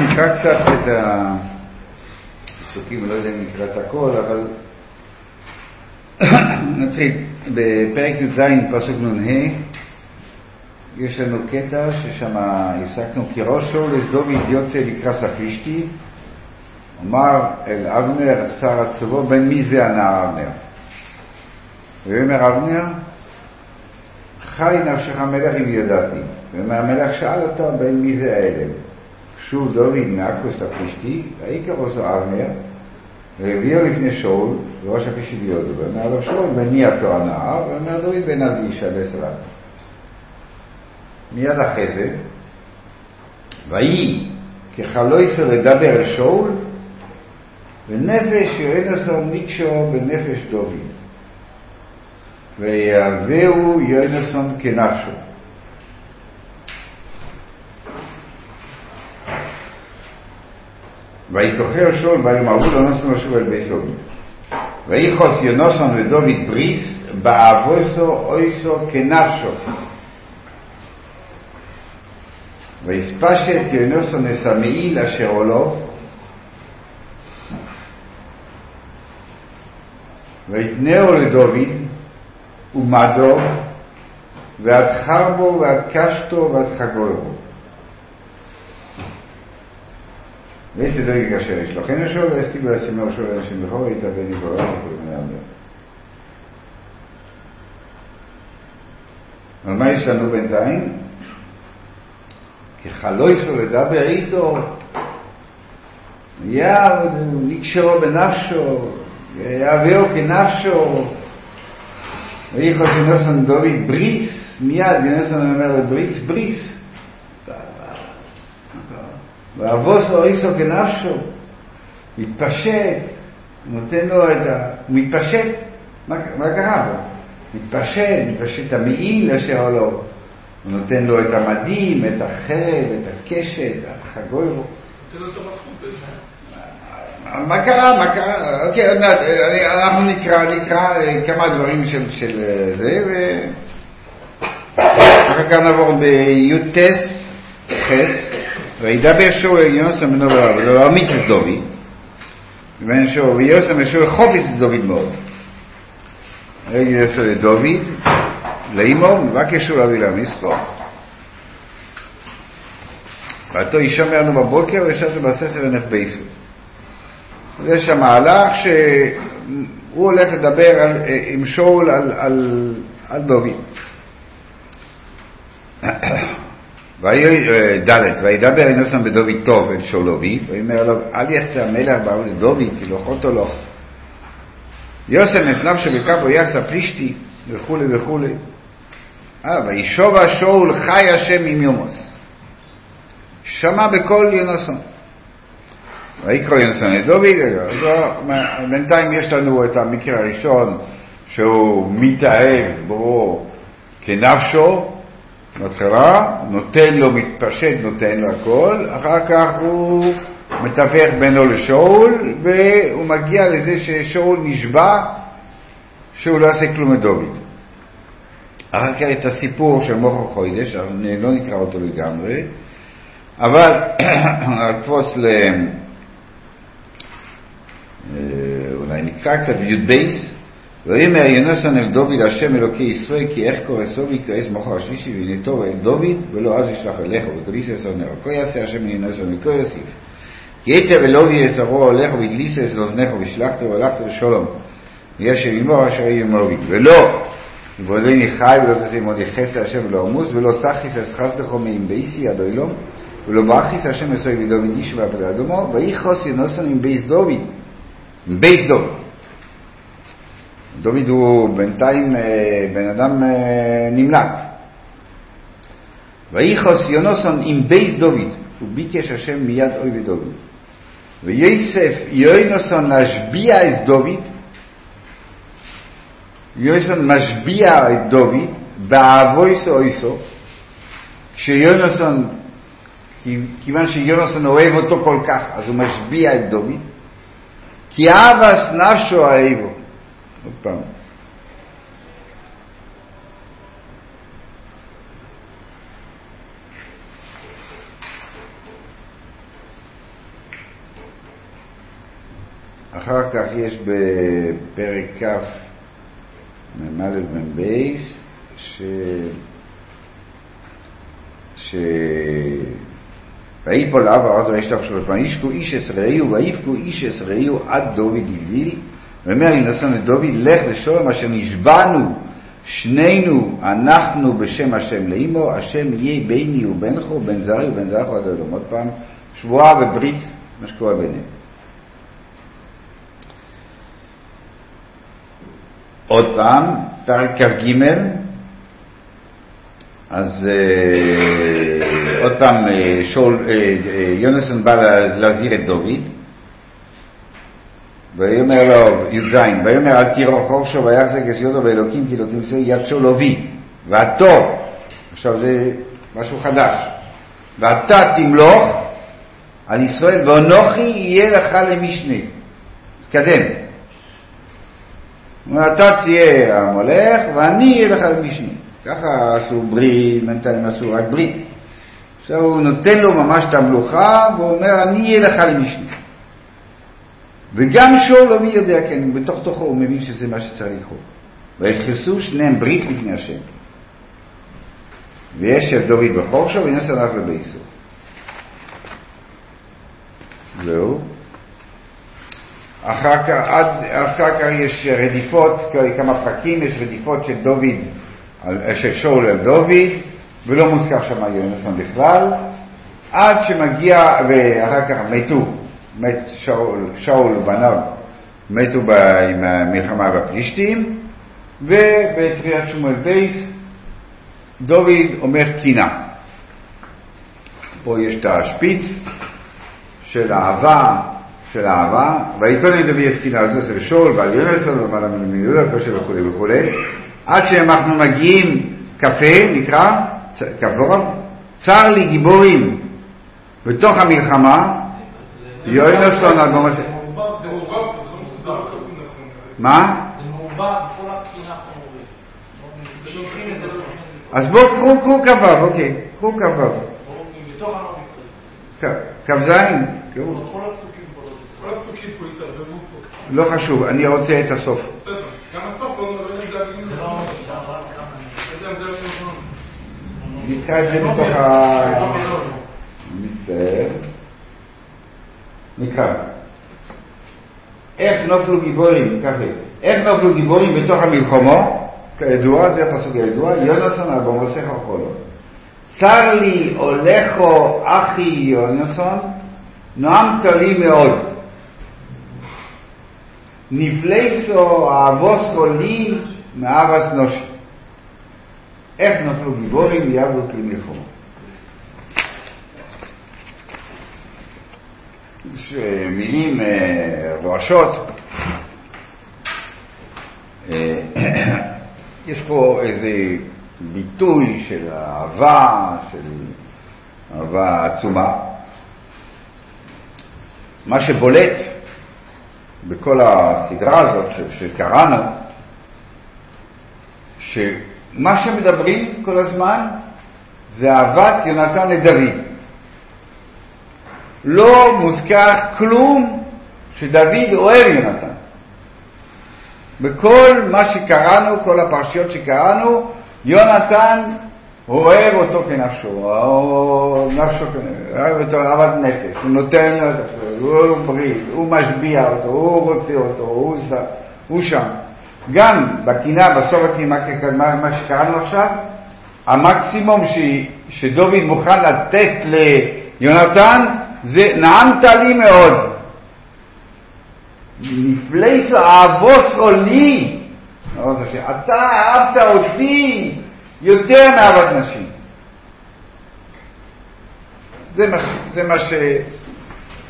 נקרא קצת את הפסוקים, לא יודע אם נקרא את הכל, אבל נתחיל בפרק י"ז פסוק נ"ה. יש לנו קטע ששם הפסקנו, כי ראשו לסדום ידיוצה לקרא ספישתי, אמר אל אבנר שר עצבו, בן מי זה ענה אבנר? ואומר אבנר, חי נפשך המלך אם ידעתי. ומהמלך שאל אותה, בן מי זה האלה? שוב דוד מעכו ספישתי, העיקר עוזו אבנר, והביאו לפני שאול, וראש הפישי ביודו, ואומר לו שאול, בני אתו הנער, ואומר דוד בן אבי ישלס רב. מיד אחרי זה, ויהי כחלוי שרדבר שאול, ונפש יונסו נקשו בנפש דוד, ויהווהו יונסו כנפשו. ויקוחר שאול ביום ההוא לא נוסון לשוב אל בית דוד. ויחוס יונוסון ודוד בריס באבוסו אויסו כנפשו. ויספשת יונוסון הסמעיל אשר עולו. ויתנאו לדוד ומדו ועד חרבו ועד קשתו ועד חגו לו. ויש את דרגי כאשר יש לו חן השאול, והסתיגו להשימר שאול אנשים בחור, התאבד נגורל וכולי מלאמר. אבל מה יש לנו בינתיים? כחלוי סולדבר איתו, יעוד, נקשרו בנפשו, יעביאו כנפשו, ויחוס ינסון דוד בריס, מיד ינסון אומר לבריס, בריס. והאבוס אוריסו כנפשו מתפשט, נותן לו את ה... הוא מתפשט, מה קרה בו? מתפשט, מתפשט המעיל אשר עולו, הוא נותן לו את המדים, את החרב, את הקשת, את חגוי בו. מה קרה? מה קרה? אוקיי, עוד מעט, אנחנו נקרא כמה דברים של זה, ואחר כך נעבור ביוטס, חס, וידבר שאול אל יהונתן בנו להמיץ את דוד, ויהונתן ושאול חופץ את דוד מאוד. יהונתן לדוד, לאמו, מבקש שאול אבי להמיץ לו. ואתו ישמרנו בבוקר וישבנו בססר ונחבסו. זה שהמהלך שהוא הולך לדבר עם שאול על דוד. וידבר יהונתן בדוד טוב אל שאול אביו, ואומר לו, אל יחטא המלך בעוון דוד, כי לא חוטא לו. יהונתן נפשו בכפו יחס הפלישתי, וכו' וכו'. וישובה שאול חי השם עם יומוס. שמע בקול יהונתן. ויקרא יהונתן את דוד. בינתיים יש לנו את המקרה הראשון, שהוא מתאהב בו כנפשו, מתחילה, נותן לו, מתפשט, נותן לו הכל, אחר כך הוא מתווך בינו לשאול, והוא מגיע לזה ששאול נשבע שהוא לא עשה כלום את דוד. אחר כך את הסיפור של מוחר חוידש, אני לא נקרא אותו לגמרי, אבל נקפוץ אולי נקרא קצת ביוד בייס, ואומר יהונתן אל דוד השם אלוקי ישראל, כי איך כועסו ויכעס מחר השלישי והנה טוב אל דוד ולא אז ישלח אליך וגליסו אוזניך כה יעשה השם ליהונתן וכה יוסיף כי היטב אלוהי יעזרו הולך וגליסו אוזניך וישלחת והלכת לשלום וישב עמו אשר יהיה עמו ולא יבודני חי ולא תעשה עמדי חסד השם ולא עמוס ולא סחיס אסחסדך מעם בייסי עד אילום ולא ברכיס השם יסוי בדוד איש ועבד אדמו ויחוס יהונתן עם בית דוד. דוד הוא בינתיים בן אדם נמלט. ויחוס יהונתן עם בית דוד, וביקש השם מיד אויב דוד. ויוסף יהונתן להשביע את דוד, יהונתן משביע את דוד, באבויסו אויסו, כשיהונתן כיוון שיונתן אוהב אותו כל כך, אז הוא משביע את דוד. כי אהבס נפשו אוהבו. עוד פעם. אחר כך יש בפרק כף ממלב מבייס ויפול אב הרזו וישלח שלוש פעמים ישקו איש את רעהו ויפקו איש את רעהו עד דוד הגליל ואומר יונתן לדוד לך לשלום אשר נשבענו שנינו אנחנו בשם השם לאמו השם יהיה ביני ובינך ובין זרעי ובין זרעך עד עולם. עוד פעם שבועה וברית מה שקורה ביניהם. עוד פעם, פרק כ"ג, אז עוד פעם יונתן בא להזהיר את דוד, ויאמר לו, יזיין, ויאמר אל תירא חורשו ויחזק את ידו באלוקים כי לא תמצא יד שולובי, ואתה, עכשיו זה משהו חדש, ואתה תמלוך על ישראל ואנוכי יהיה לך למשנה, תקדם. אתה תהיה המולך ואני אהיה לך למשנה. ככה עשו ברית, בינתיים עשו רק ברית. עכשיו הוא נותן לו ממש את המלוכה ואומר אני אהיה לך למשנה. וגם שולומי יודע כן, בתוך תוכו הוא מבין שזה מה שצריך לקרות. ויחסו שניהם ברית לפני השם. וישב דוד בחורשו ויונתן הלך לבייסו. זהו. אחר כך יש רדיפות, כמה פרקים יש רדיפות של דוד, של שאול על דוד, ולא מוזכר שם יונתן בכלל, עד שמגיע, ואחר כך מת שאול ובניו, מתו עם המלחמה בפלישתים, ובקריאת שמואל בייס, דוד אומר קינה. פה יש את השפיץ של אהבה, ויתן לדוד יסקין על זה שאול ועל יונתן ומעלה ממילה וכו' וכו' עד שאנחנו מגיעים קפה נקרא צר לי גיבורים בתוך המלחמה יונתן על גומס מה? אז בואו קחו קבב אוקיי, קחו קבב קבזיים כל הפסוקים לא חשוב, אני רוצה את הסוף. גם הסוף לא נדאגים. נקרא את זה בתוך המצטער. נקרא. איך נופלו גיבורים, ככה. איך נופלו גיבורים בתוך המלחומו? כידוע, זה הפסוק הידוע, יונתן על במוסך אוכלו. צר לי הולכו אחי יונתן, נועמת לי מאוד. נפלייסו אהבוסו לי מאהבס נושא. איך נפלו גיבורים ויעברו כמלחמה. יש מילים רועשות. יש פה איזה ביטוי של אהבה, של אהבה עצומה. מה שבולט בכל הסדרה הזאת שקראנו, שמה שמדברים כל הזמן זה אהבת יונתן לדוד. לא מוזכר כלום שדוד אוהב יונתן. בכל מה שקראנו, כל הפרשיות שקראנו, יונתן אוהב אותו כנפשו, או נפשו כנפשו, אהבת נפש, הוא נותן לו את זה. הוא בריא, הוא משביע אותו, הוא רוצה אותו, הוא שם. גם בקינה, בסוף הקינה, מה שקראנו עכשיו, המקסימום שדוד מוכן לתת ליונתן, זה נעמת לי מאוד. נפלייס אהבוסו לי. אתה אהבת אותי יותר מאהבת נשים. זה מה ש...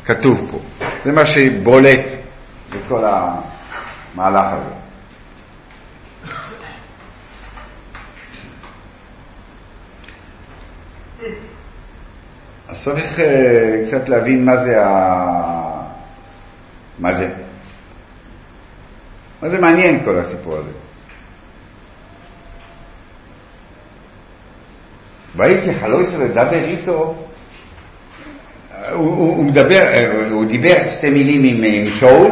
כתוב פה. זה מה שבולט בכל המהלך הזה. אז צריך קצת להבין מה זה מעניין כל הסיפור הזה. והייתי חלויס לדבר איתו, הוא דיבר שתי מילים עם שאול,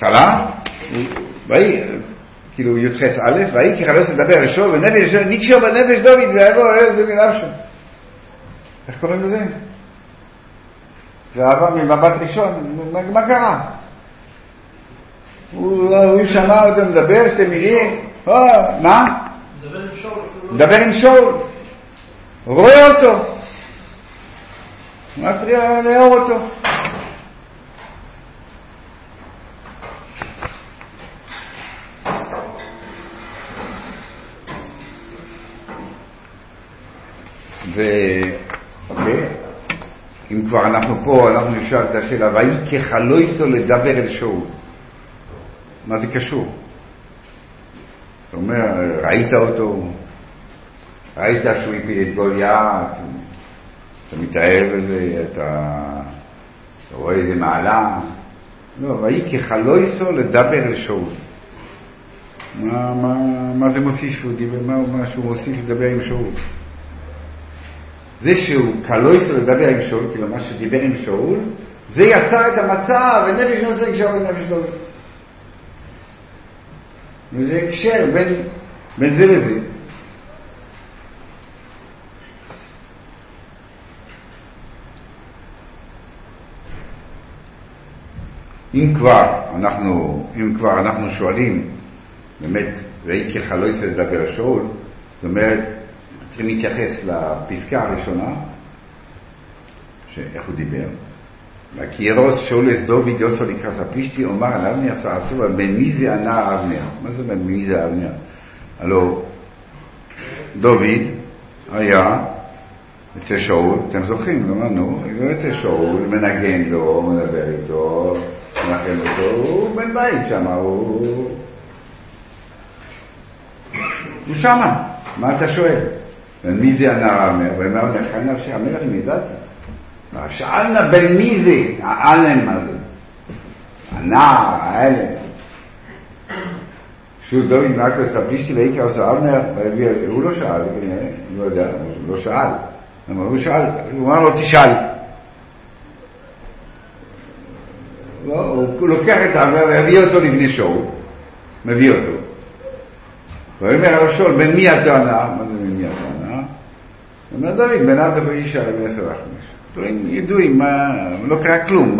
קלה, כאילו יוצחס א', והייתי חלויס לדבר שאול ונפש, נקשור בנפש דוד, ואיבו איזה מילה שם. איך קוראים לזה? והאבא ממבט ראשון, מה קרה? הוא שמע אותו מדבר, שתי מילים, מה? מדבר עם שאול, רואה אותו, מטריע לאור אותו. אוקיי, אם כבר אנחנו פה, אנחנו נשאל את השאלה, והאי כחלויסו לדבר אל שאול, מה זה קשור? זאת אומרת, ראית אותו, ראית שהוא הפיל את גוליית, אתה מתאהב לזה, אתה רואה איזה מעלה. לא, והאי כחלויסו לדבר אל שאול, מה זה מוסיף? מה שהוא מוסיף לדבר עם שאול? זה שהוא קלויסו לדבר עם שאול, כאילו מה שדיבר עם שאול, זה יצר את המצב, ונפש נוסק שאול ונפש דוד. וזה הקשר בין זה לזה. אם כבר אנחנו שואלים, באמת, ואי כחלויסו לדבר עם שאול, זאת אומרת, צריכים להתייחס לפסקה הראשונה, שאיך הוא דיבר. והכירוס שאול את דוד יוסו לקרס הפלישתי, אומר על אבנר סעצובה, במי זה ענה אבנר? מה זה במי זה אבנר? הלו, דוד היה אצל שאול, אתם זוכרים, אמרנו, הוא אצל שאול, מנגן לו, מנבר איתו, מנגן אותו, הוא בן בית שם, הוא שם, מה אתה שואל? ומי זה הנער אמר? ואמר לכן נפשי המלך מידעתי. שאלנה בין מי זה? העלם הזה. הנער, העלם. שוב דוד נעקו ספלישתי ואיקה עושה אבנר, הוא לא שאל, לא יודע, הוא לא שאל. הוא שאל, הוא אמר לו תשאל. הוא לוקח את האבנר והביא אותו לבני שאול. מביא אותו. הוא אומר הראשון, בין מי אתה הנער? מה זה בין מי אתה? אומר דוד, בן אדם ואישה ב-10 אחמש. ידועים, לא קרה כלום.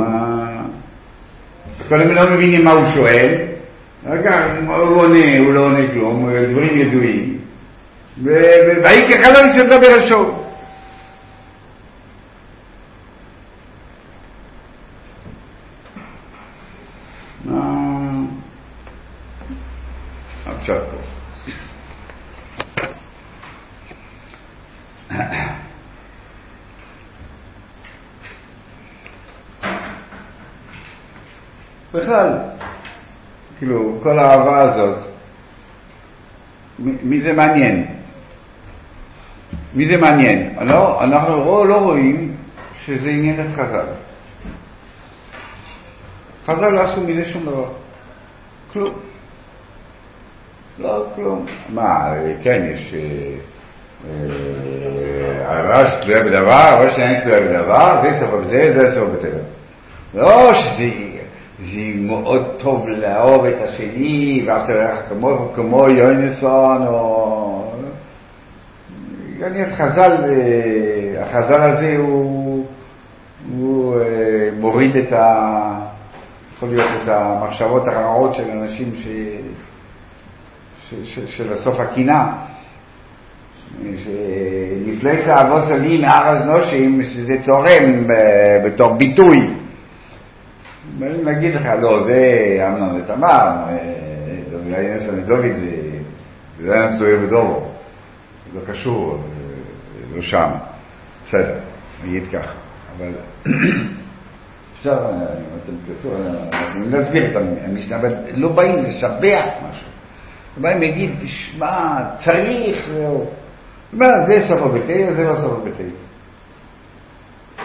כולם לא מבינים מה הוא שואל. הוא עונה, הוא לא עונה כלום. דברים ידועים. והאי כחלויסו לדבר אל שאול. עכשיו פה. בכלל, כאילו, כל האהבה הזאת, מי זה מעניין? מי זה מעניין? אנחנו לא רואים שזה עניין את חז"ל. חז"ל לא עשו מזה שום דבר. כלום. לא כלום. מה, כן, יש... הראש תלויה בדבר, הראש אין תלויה בדבר, זה סוף בזה, זה סוף בטבע. לא שזה מאוד טוב לאהוב את השני, ואף תלך כמו יונסון או... החז"ל הזה הוא מוריד את יכול להיות את המחשבות הרעות של אנשים של הסוף הקינה. שנפלס האבוס עלי מארז נושים, שזה צורם בתור ביטוי. נגיד לך, לא, זה אמנון ותמר, דוד זה היה מצויה בדובו, זה לא קשור, זה לא שם. בסדר, נגיד ככה, אבל עכשיו, אני נסביר את המשנה, אבל לא באים לשבח משהו, באים להגיד, תשמע, צריך, מה זה סוף הביתי, זה לא סוף הביתי.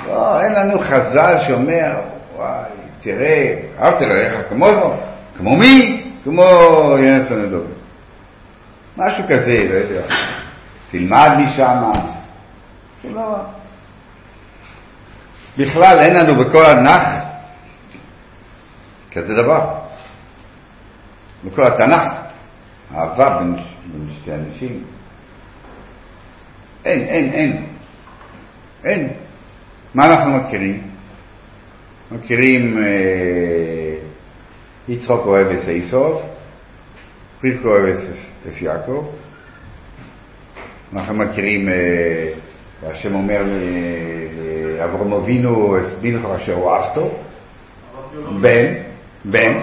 לא, אין לנו חז"ל שאומר, וואי, תראה, אהבת לך כמו זו, כמו מי? כמו יונס הנדובר. משהו כזה, לא יודע. תלמד משם. לא. בכלל אין לנו בכל התנ"ך כזה דבר. בכל התנ"ך, אהבה בין שתי אנשים. אין. מה אנחנו מכירים? מכירים יצחק אוהב את איסוף, רבקה אוהב את יעקב. אנחנו מכירים, השם אומר לאברהם אבינו בנך אשר אהבתו, בן,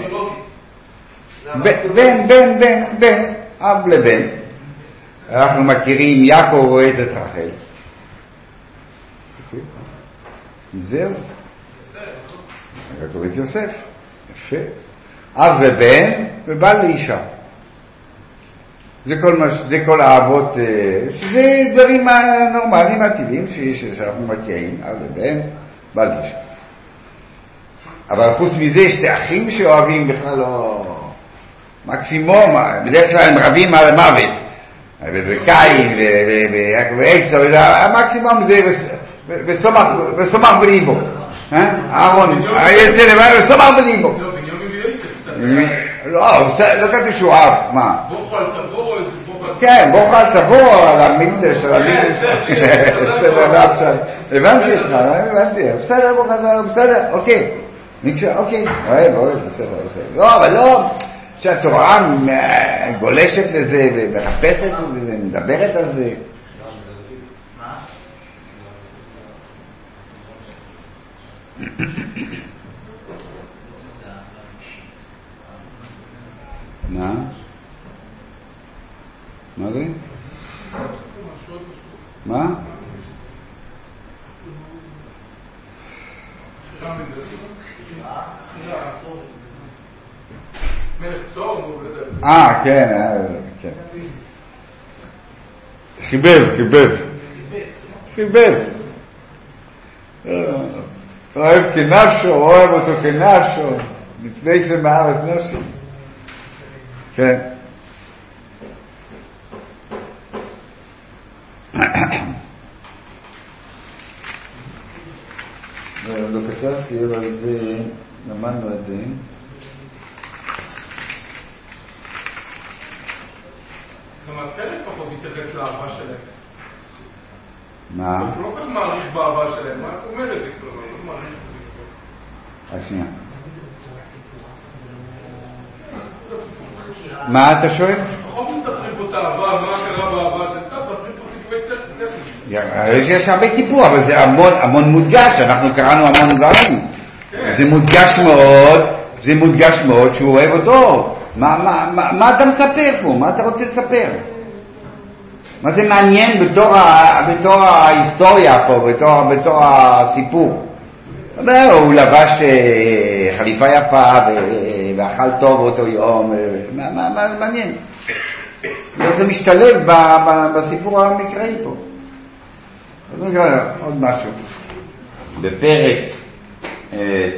אב לבן. אנחנו מכירים יעקב אוהב את רחל. זהו. יעקב את יוסף. יפה. אב ובן ובעל לאישה. זה כל האהבות, שזה דברים הנורמליים הטבעיים שאנחנו מכירים, אב ובן, בעל לאישה. אבל חוץ מזה יש שתי אחים שאוהבים בכלל לא... מקסימום, בדרך כלל הם רבים על המוות. וקין ועקב, המקסימום זה... וסומך בליבו. אהרון, היצא לבן וסומך בליבו. לא, לא כתוב שהוא אב, מה? בוחל צבור, כן, בוחל צבור על המקדש, על המקדש. הבנתי, בסדר, אוקיי. אוקיי, אוהב, בסדר. לא, אבל לא, שהתורה גולשת לזה ומחפשת לזה ומדברת על זה. מה זה? מה? כן. חיבב. אוהב כנשו, אוהב אותו כנשו, לפני זה מארץ נשו. כן. לא כתבתי, אבל למדנו את זה. גם הטלק פחות מתייחס לאהבה שלהם. מה? הוא לא כך מעריך באהבה שלהם, מה אתה אומר את זה? השנייה. מה אתה שואל? פחות מסתפרים פה את האהבה, מה קרה באהבה שלך, פתרים פה סיפורי טכנית. יש הרבה סיפור, אבל זה המון מודגש, אנחנו קראנו המון דברים. זה מודגש מאוד שהוא אוהב אותו. מה אתה מספר פה? מה אתה רוצה לספר? מה זה מעניין בתור ההיסטוריה פה, בתור הסיפור? הוא לבש חליפה יפה ואכל טוב אותו יום, מה זה מעניין? זה משתלב בסיפור המקראי פה. אז אני אקרא עוד משהו. בפרק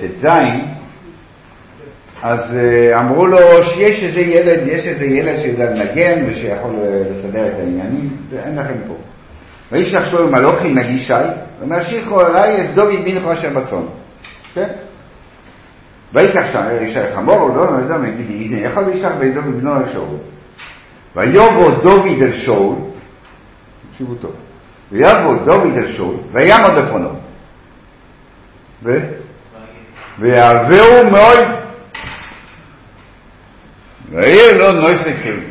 ט"ז אז אמרו לו שיש איזה ילד שיודע לנגן ושיכול לסדר את העניינים, ואין לכם פה. ואיש לך שלום מלוכי נגיש שי, ומאשיך אולי יש דוד מנך אשר בצון. כן? ואיש לך שם, איש לך חמור או לא, נגיד, הנה, יכול איש לך ואיש דוד בנו אל שאול. ויבוא דוד אל שאול, תקשיבו טוב, ויעמוד לפונו. ויעבהו מאוד, ויהיה לו נויסק חלבי.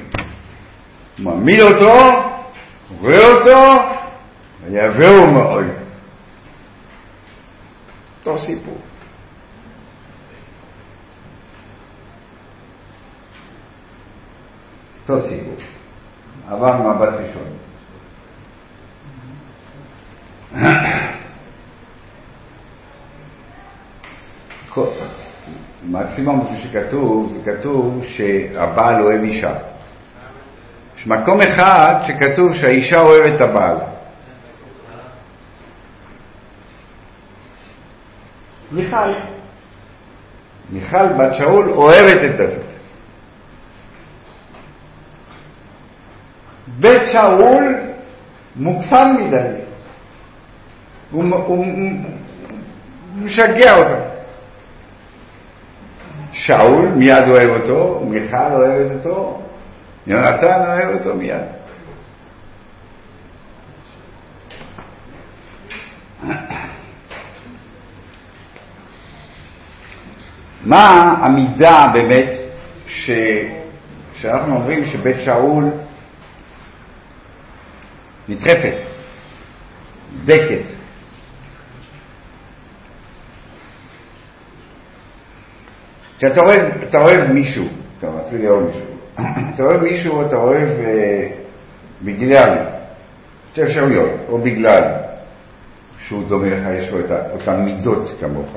מעמיד אותו, רואה אותו, ויבאו מאוד. אותו סיפור. עברנו מבט ראשון. קודם. מקסימום כפי שכתוב, זה כתוב שהבעל אוהב אישה. יש מקום אחד שכתוב שהאישה אוהבת את הבעל. מיכל בת שאול אוהבת את דוד. בית שאול מוקסם מדי, הוא משגע אותו. שאול מיד אוהב אותו, מיכל אוהבת אותו, יהונתן אוהב אותו מיד. מה המידה באמת שאנחנו אומרים שבית שאול נדחפת, דקת? כשאתה אוהב מישהו, אתה מתחיל לאהוב מישהו, אתה אוהב מישהו, אתה אוהב בגלל, שתי אפשרויות, או בגלל שהוא דומה לך, יש לו אותן מידות כמוך,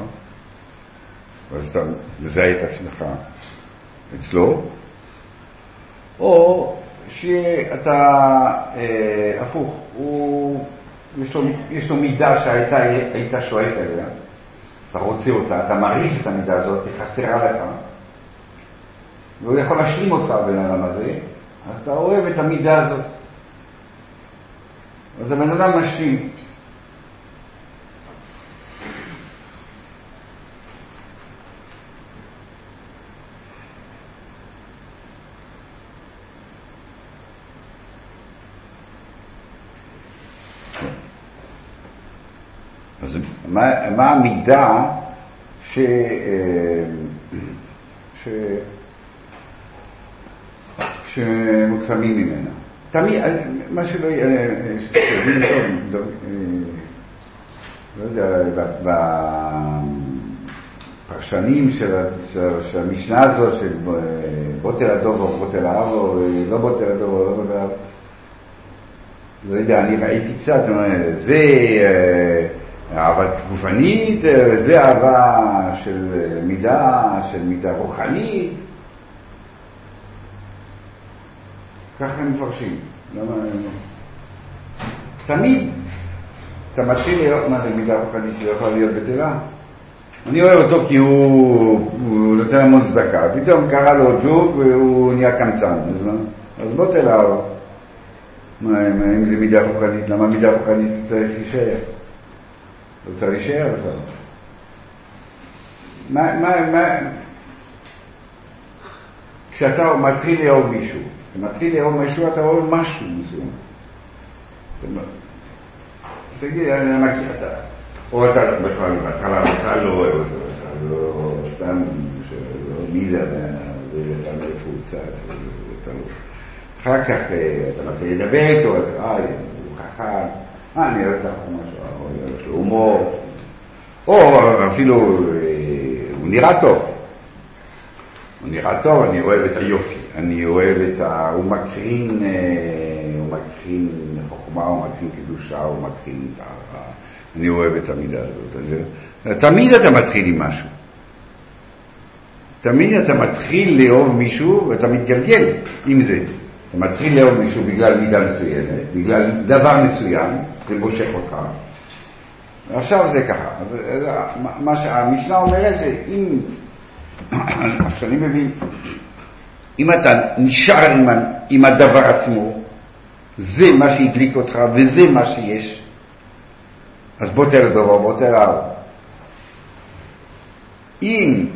אז אתה מזהה את עצמך אצלו, או שאתה הפוך, יש לו מידה שהיית שואף אליה, אתה רוצה אותה, אתה מעריך את המידה הזאת, היא חסרה לך, והוא יכול להשלים אותך בנעלם הזה, אז אתה אוהב את המידה הזאת. אז הבן אדם משלים. אז מה המידה שמוקסמים ממנה? תמיד, מה שלא שתבין טוב, לא יודע, בפרשנים של המשנה הזו, של בוטל הדוב או בוטל האב, או לא בוטל הדוב או לא בוטל האב, לא יודע, אני ראיתי קצת, זה אהבה תקופנית, זה אהבה של מידה רוחנית. ככה הם מפרשים. תמיד אתה מתחיל לראות מה זה מידה רוחנית שיכולה להיות בטלה. אני אוהב אותו כי הוא נותן המון צדקה, פתאום קרא לו ג'וב והוא נהיה קמצן, אז בוא תלה לו. אם זה מידה רוחנית, למה מידה רוחנית צריך להישאר? לא צריך להישאר בכלל. כשאתה מתחיל לאהוב מישהו, מתחיל לאהוב מישהו, אתה אוהב משהו מסוים. תגיד, אני מכיר אתה. או אתה בכלל, אתה לא אוהב אותו, או סתם, מי זה, אתה לא פרוצה, אתה לא... אחר כך אתה מתחיל לדבר איתו, הוא ככה, אני אוהב לך משהו, יש לו הומור, או אפילו הוא נראה טוב. הוא נראה טוב, אני אוהב את היופי. אני אוהב את הוא מקרין, חוכמה, הוא מקרין קדושה, הוא מקרין טהרה. אני אוהב את המידה הזאת. תמיד אתה מתחיל עם משהו. תמיד אתה מתחיל לאהוב מישהו ואתה מתגלגל עם זה. אתה מתחיל לאהוב מישהו בגלל מידה מסוימת, בגלל דבר מסוים, זה מושך אותך. עכשיו זה ככה. אז מה שהמשנה אומרת זה, אם... עכשיו אני מבין... אם אתה נשאר עם הדבר עצמו, זה מה שהדליק אותך וזה מה שיש, אז בוא תל הדבר, בוא תל האב. אם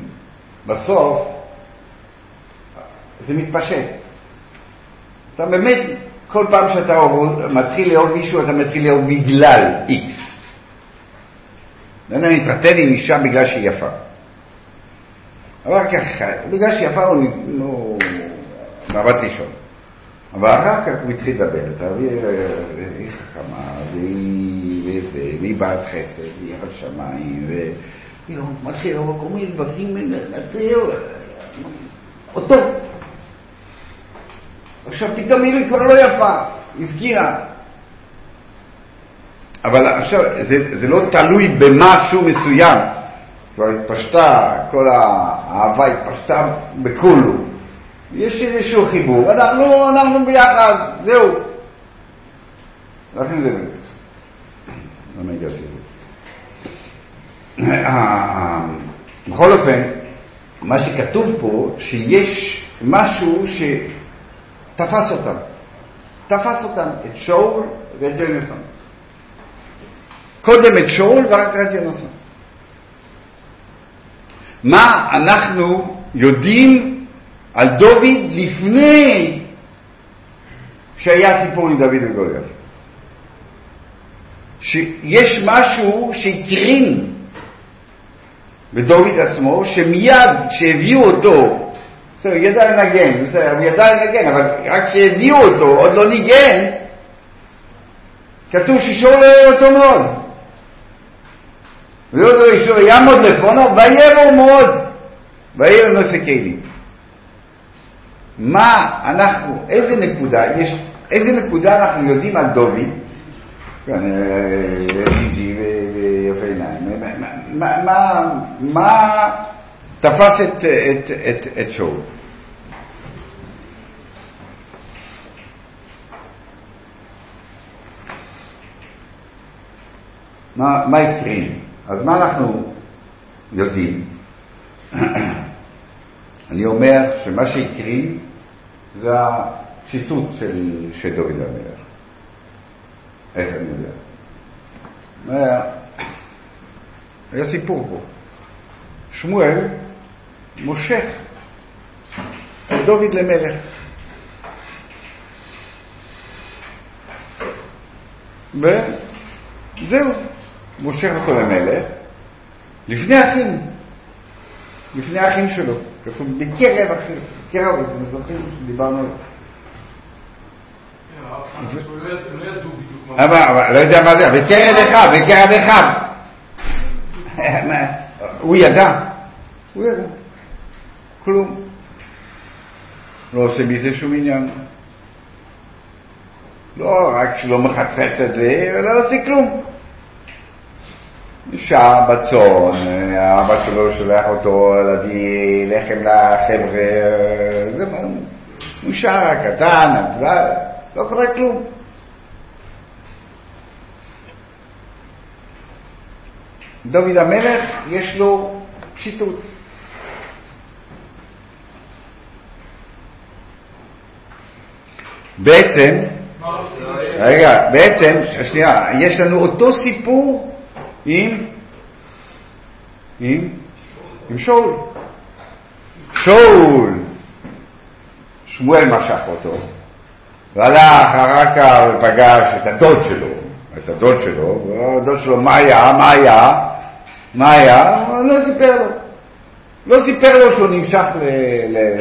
בסוף זה מתפשט, אתה באמת כל פעם שאתה מתחיל לאהוב מישהו, אתה מתחיל לאהוב בגלל X. אני מתרתן עם אישה בגלל שהיא יפה, אבל ככה, בגלל שיפה הוא נעבד לישון, אבל אחר כך הוא התחיל לדבר, היא חכמה, והיא בעת חסד, והיא יחד שמיים, והיא מתחיל לראות כל מיני דברים, אותו. עכשיו פתאום היא כבר לא יפה, היא סגירה. אבל עכשיו זה לא תלוי במשהו מסוים, כבר התפשטה, כל האהבה התפשטה בכולו. יש איזשהו חיבור, אנחנו ביחד, זהו. לכן זה באמת. זה מגע סיבור. בכל אופן, מה שכתוב פה, שיש משהו שתפס אותם. תפס אותם, את שאול ואת יהונתן. קודם את שאול ורק את יהונתן. מה אנחנו יודעים על דוד לפני שהיה סיפור עם דוד וגוליית? שיש משהו שהקרין בדוד עצמו, שמיד כשהביאו אותו, הוא ידע לנגן, אבל רק כשהביאו אותו, עוד לא ניגן, כתוב ששאול אוהב אותו מאוד. ועוד לא ישאול, יעמוד לפונו, ויבוא מאוד, ויהיה לו נושא כלים. מה אנחנו, איזה נקודה אנחנו יודעים על דוד? ריג'י ויפה עיניים. מה תפס את שאול? מה הקרין? אז מה אנחנו יודעים? אני אומר שמה שהקרין זה הציטוט של דוד המלך. איך אני יודע? היה סיפור פה. שמואל מושך את דוד למלך. וזהו, מושך אותו למלך לפני האחים שלו, כתוב בקרב אחים, בקרב, אתם זוכרים שדיברנו עליו. אבל לא יודע מה זה, בקרב אחד. הוא ידע. כלום. לא עושה מזה שום עניין. לא, רק שלא מחצץ את זה, לא עושה כלום. שעה בצון, האבא שלו שולח אותו להביא לחם לחבר'ה, זה מושע, קטן, עצבן, לא קורה כלום. דוד המלך יש לו פשיטות. בעצם, שנייה, יש לנו אותו סיפור עם שאול. שמואל משך אותו והלך הרקע ופגש את הדוד שלו. והדוד שלו מה היה? לא סיפר לו שהוא נמשך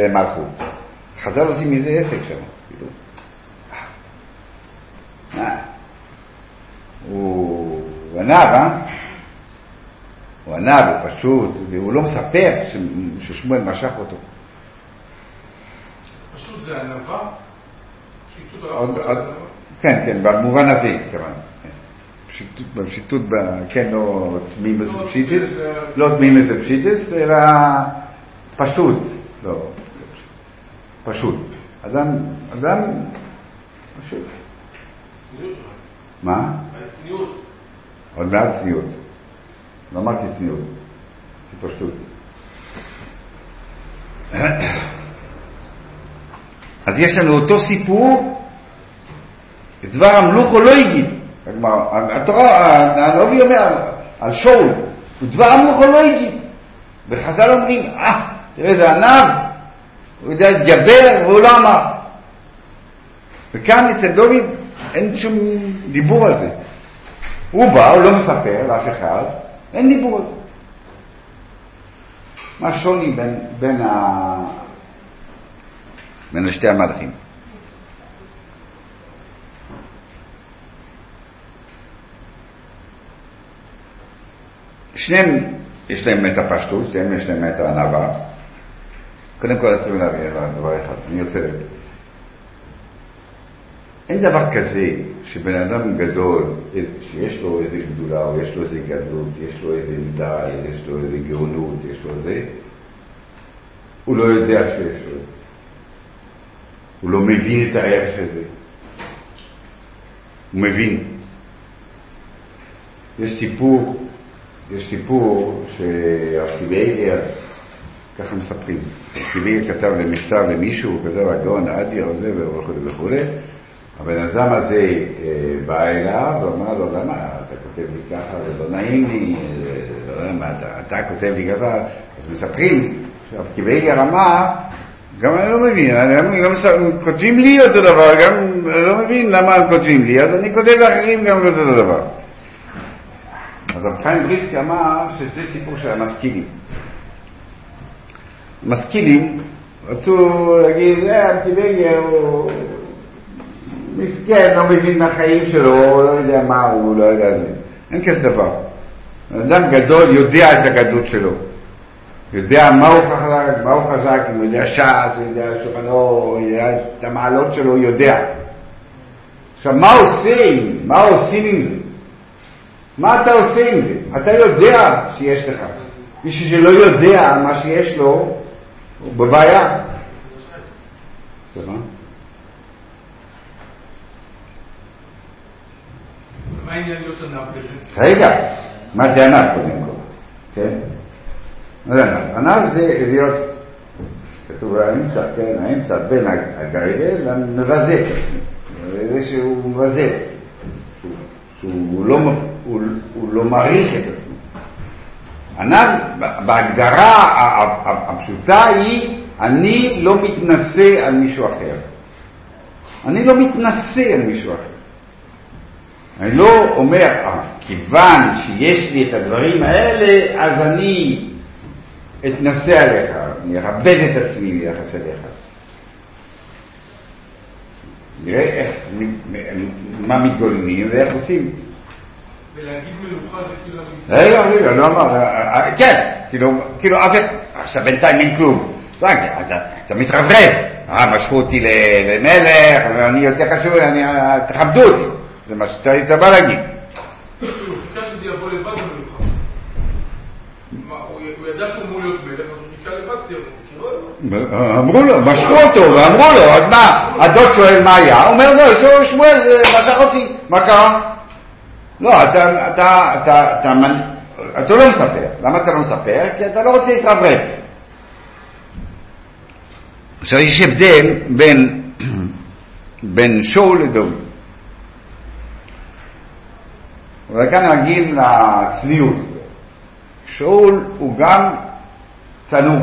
למלכות. חז"ל עושים איזה עסק שם, הוא ענב, הוא פשוט, והוא לא מספר ששמואל משך אותו. פשוט זה ענבה? כן, במובן הזה, כמובן. פשיטות, כן, לא תמימס פשיטס, אלא פשוט. לא, פשוט. אדם פשוט. צניעות. מה? צניעות. עוד מעט צניעות. לא אמרתי צניעות, זה פשטות. אז יש לנו אותו סיפור, את דבר המלוך הוא לא הגיד. הנביא אומר על שאול, דבר המלוך הוא לא הגיד. וחז"ל אומרים, תראה זה ענב, הוא יודע להתגבר והוא לא אמר. וכאן אצל דוד אין שום דיבור על זה. הוא בא, הוא לא מספר לאף אחד, אין דיבור על זה. מה שוני בין שתי המלכים? שניהם יש להם את הפשטות, שניהם יש להם את הענבה. קודם כל עשו להבין דבר אחד, אני רוצה להגיד. אין דבר כזה שבן אדם גדול, שיש לו איזה גדולה, או יש לו איזה גדלות, יש לו איזה עמדה, יש לו איזה גאונות, יש לו זה, הוא לא יודע שיש לו. הוא לא מבין את הערך הזה. הוא מבין. יש סיפור שארכיבאליה, ככה מספרים, ארכיבאליה כתב למכתב למישהו, הוא כתב הגאון האדיר הזה וכו'. הבן אדם הזה בא אליו ואמר לו, למה אתה כותב לי ככה, זה לא נעים לי, למה אתה כותב לי ככה? אז מספרים, ארכיבאליה רמה, גם אני לא מבין, כותבים לי אותו דבר, גם לא מבין למה הם כותבים לי, אז אני כותב לאחרים גם אותו דבר. אז רב חיים בריסקי אמר שזה סיפור של המשכילים. המשכילים רצו להגיד, ארכיבאליה הוא מסכן, לא מבין מהחיים שלו, הוא לא יודע מה, הוא לא יודע זה. אין כזה דבר. אדם גדול יודע את הגדלות שלו. יודע מה הוא חזק, הוא יודע ש"ס, הוא יודע שולחנו, הוא יודע את המעלות שלו, הוא יודע. עכשיו, מה עושים עם זה? מה אתה עושה עם זה? אתה יודע שיש לך. מישהו שלא יודע מה שיש לו, הוא בבעיה. סליחה? מה העניין להיות ענב כזה? רגע, מה זה ענב קודם כל? כן? ענב זה להיות, כתוב האמצע, כן, האמצע בין הגרגל למבזק, זה שהוא מבזק, שהוא לא מעריך את עצמו. ענב, בהגדרה הפשוטה היא, אני לא מתנסה על מישהו אחר. אני לא מתנסה על מישהו אחר. אני לא אומר, כיוון שיש לי את הדברים האלה, אז אני אתנסה עליך, אני ארבד את עצמי ביחס אליך. נראה איך, מה מתגולמים ואיך עושים. ולהגיד מלוכה זה כאילו... רגע, לא אמר, כן, כאילו עבד, עכשיו בינתיים אין כלום. אתה מתרברב, משכו אותי למלך, אני יותר חשוב, תכבדו אותי. זה מה שאתה יצבע להגיד. אני חושב שזה יבוא לבד מלוכה. הוא ידע שהוא אמור להיות מלך, הוא נקרא לבד, אמרו לו, משכו אותו ואמרו לו, אז מה, הדוד שואל מה היה, הוא אומר לו, שמואל, משך אותי, מה קרה? לא, אתה לא מספר, למה אתה לא מספר? כי אתה לא רוצה להתרברב. עכשיו יש הבדל בין שאול לדוד. אבל כאן נגיד לצניעות. שאול הוא גם צנוע.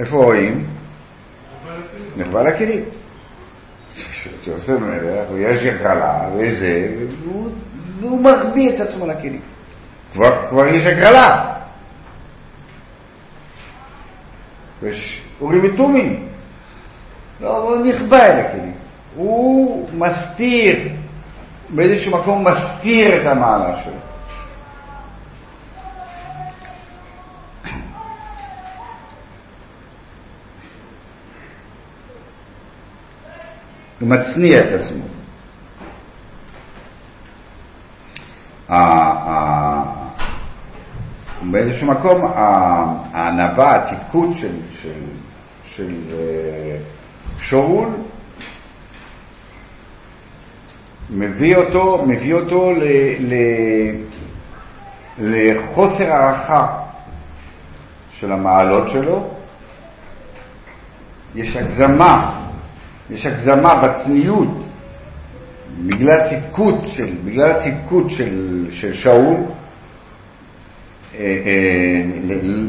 איפה רואים? נחבל הכלים. כשעושה מלך, ויש הגרלה, וזה, והוא מחביא את עצמו לכלים. כבר יש הגרלה. ויש אורים ותומים. לא, הוא נחבא אל הכלים. הוא מסתיר, באיזשהו מקום מסתיר את המעלה שלו. הוא מצניע את עצמו. באיזשהו מקום, הענווה, הצדקות של שאול, מביא אותו לחוסר הערכה של המעלות שלו. יש הגזמה בצניעות בגלל הצדקות של שאול,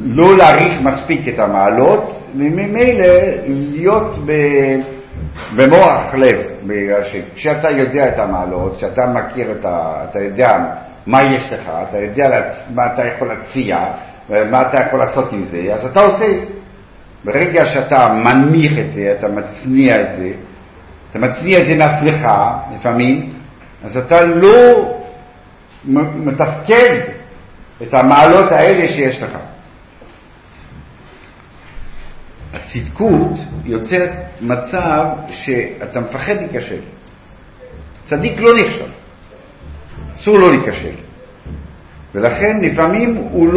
לא להעריך מספיק את המעלות, וממילא להיות במוח לב, בגלל שכשאתה יודע את המעלות, כשאתה מכיר אתה יודע מה יש לך, אתה יודע מה אתה יכול להציע ומה אתה יכול לעשות עם זה, אז אתה עושה. ברגע שאתה מנמיך את זה, אתה מצניע את זה מעצמך, לפעמים, אז אתה לא מתפקד את המעלות האלה שיש לך. הצדקות יוצרת מצב שאתה מפחד להיכשל. צדיק לא נכשל. אסור לא להיכשל. ולכן לפעמים הוא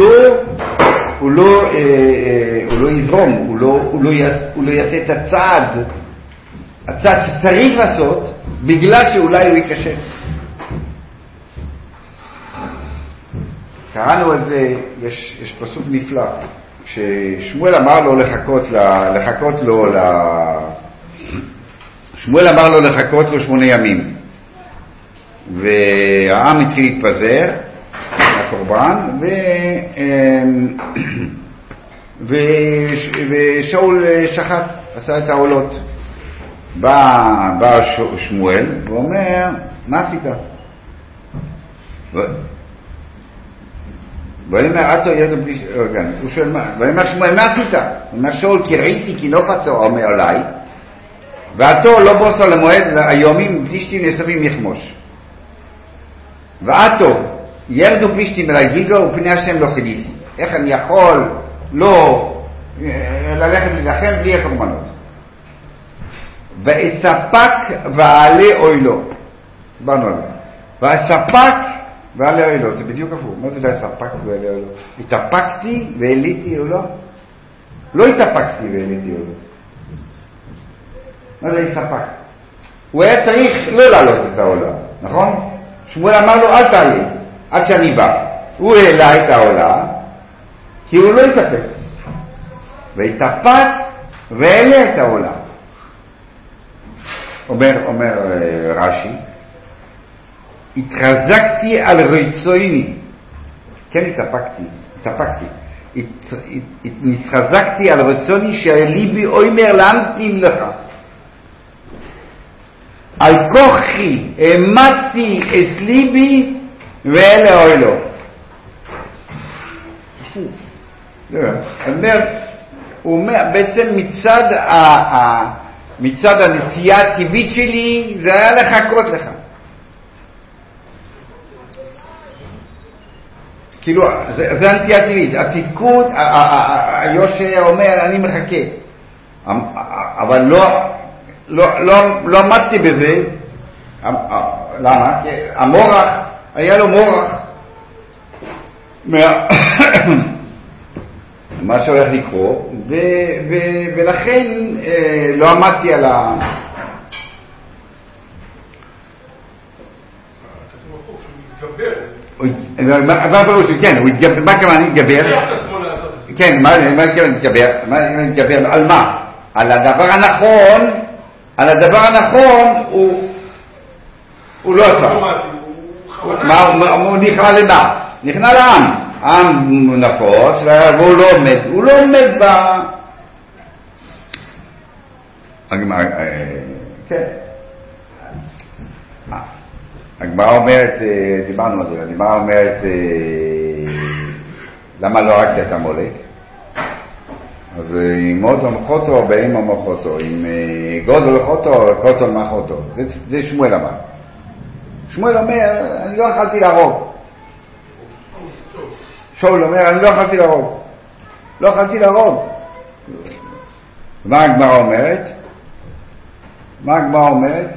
לא יזרום, הוא לא יעשה את הצעד הצד שצריך לעשות, בגלל שאולי הוא יקשה. קראנו על זה, יש פסוק נפלא, ששמואל אמר לו לחכות לו 8 ימים. והעם התחיל להתפזר, הקורבן, ושאול שחט, עשה את העולות. בא שמואל ואומר, מה עשית? ואומר שמואל, מה עשית? אומר שאול, כי ראיתי כי לא פצוע עלי, ואתו לא בוסו למועד היומים פלישתים נסבים יחמוש. ואתו ירדו פלישתים אלי גיגו ופני השם לא חידיסי. איך אני יכול לא ללכת לדחם בלי הקורבנות? ואספק ועלה אוילו. דיברנו על זה. ואספק ועלה אוילו. זה בדיוק כפור. מה זה ואספק ועלה אוילו? התאפקתי ועליתי אוילו? לא התאפקתי ועליתי אוילו. מה זה הספק? הוא היה צריך לא לעלות את העולה, נכון? שמואל אמר לו, אל תעלה, עד שאני בא. הוא העלה את העולה, כי הוא לא התאפק. והתאפק והעלה את העולה. אומר רש"י, התחזקתי על רצוני, כן התאפקתי, התחזקתי על רצוני שליבי אומר להמתין לך. על כוחי אמדתי את ליבי ואלה אוהלו. הוא אומר בעצם מצד הנטייה הטבעית שלי זה היה לחכות לך. כאילו זה הנטייה הטבעית. הצדקות, היושר אומר אני מחכה. אבל לא עמדתי בזה. למה? כי המורח, היה לו מורח מה שהולך לקרוא, ולכן לא עמדתי על מה כמה אני אתגבר? כן, מה אני אתגבר? על מה? על הדבר הנכון. על הדבר הנכון הוא לא עשה. הוא נכנע למה? נכנע לעם. העם נפוץ והוא לא עומד. הוא לא עומד כן. הגמרא אומרת, דיברנו על זה, הגמרא אומרת למה לא הרגת את עמלק? אז אם עוד עמך אותו, באים עמך אותו, אם גודל עמך אותו, קוטל עמך אותו. זה שמואל אמר. שמואל אומר, אני לא אכלתי להרוג. שאול אומר, אני לא אכלתי להרוג. לא אכלתי להרוג. מה הגמרא אומרת?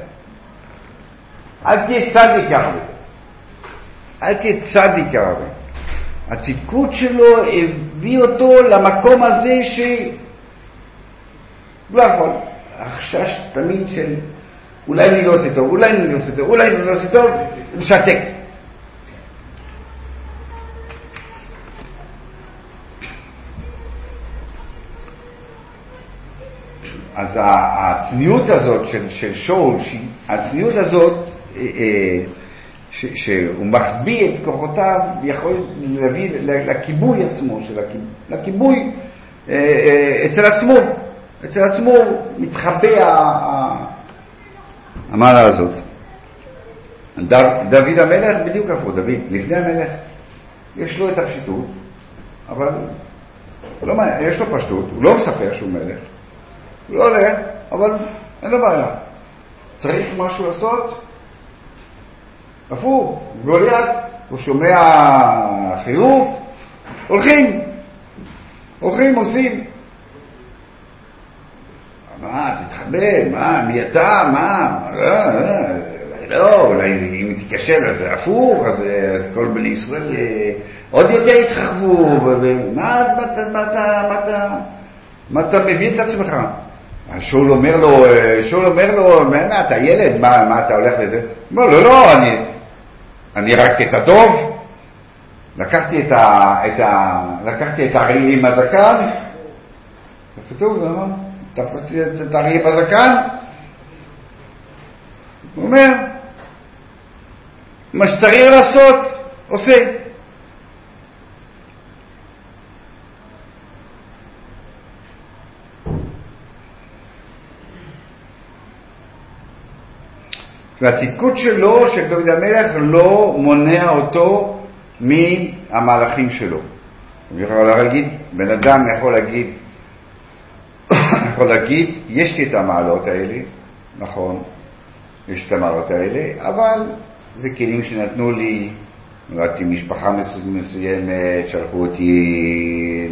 אל תהיה צדיק הרבה. הצדקות שלו הביא אותו למקום הזה לא יכול. החשש תמיד של אולי אני לא עושה טוב, משתק. אז הצניעות הזאת של שאול, הצניעות הזאת שהוא מחביא את כוחותיו ויכול להביא לכיבוי עצמו, לכיבוי אצל עצמו מתחבא המעלה הזאת. דוד המלך בדיוק עבור דוד, לפני המלך יש לו את הפשטות, אבל יש לו פשטות, הוא לא מספר שהוא מלך, הוא לא הולך, אבל אין לו בעיה, צריך משהו לעשות אפור, גוליית, הוא שומע חירוף, הולכים, עושים. מה, תתחבא, מה, מי אתה, מה? לא, אולי אם תתקשר, אז אפור, אז כל בני ישראל עוד יותר יתחכבו, מה אתה מביא את עצמך? שאול אומר לו, מה אתה ילד? מה אתה הולך לזה? הוא אומר לו, לא, אני רק את הדוב, לקחתי את הארי עם הזקן, וכתוב, תפסתי את הארי עם הזקן, הוא אומר, מה שצריך לעשות, עושה. והתיקות שלו, של דוד המלך, לא מונע אותו מהמהלכים שלו. אני יכול להגיד, בן אדם יכול להגיד, יש לי את המעלות האלה, נכון, יש את המעלות האלה, אבל זה כלים שנתנו לי, נולדתי משפחה מסוימת, שלחו אותי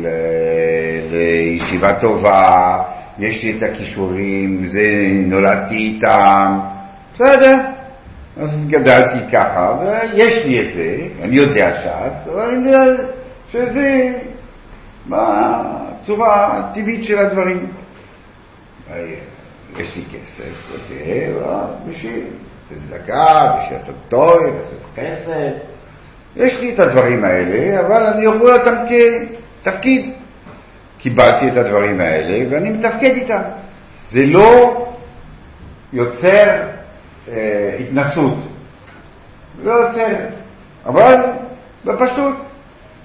לישיבה טובה, יש לי את הכישורים, זה נולדתי איתם, בסדר, אז גדלתי ככה, ויש לי את זה, אני יודע שס, אבל אני יודע שזה בצורה הטבעית של הדברים. יש לי כסף, וזה, בשביל לזדקה, בשביל לעשות טוב, לעשות כסף. יש לי את הדברים האלה, אבל אני רואה אותם כתפקיד. קיבלתי את הדברים האלה, ואני מתפקד איתם. זה לא יוצר התנסות, לא יוצר, אבל בפשטות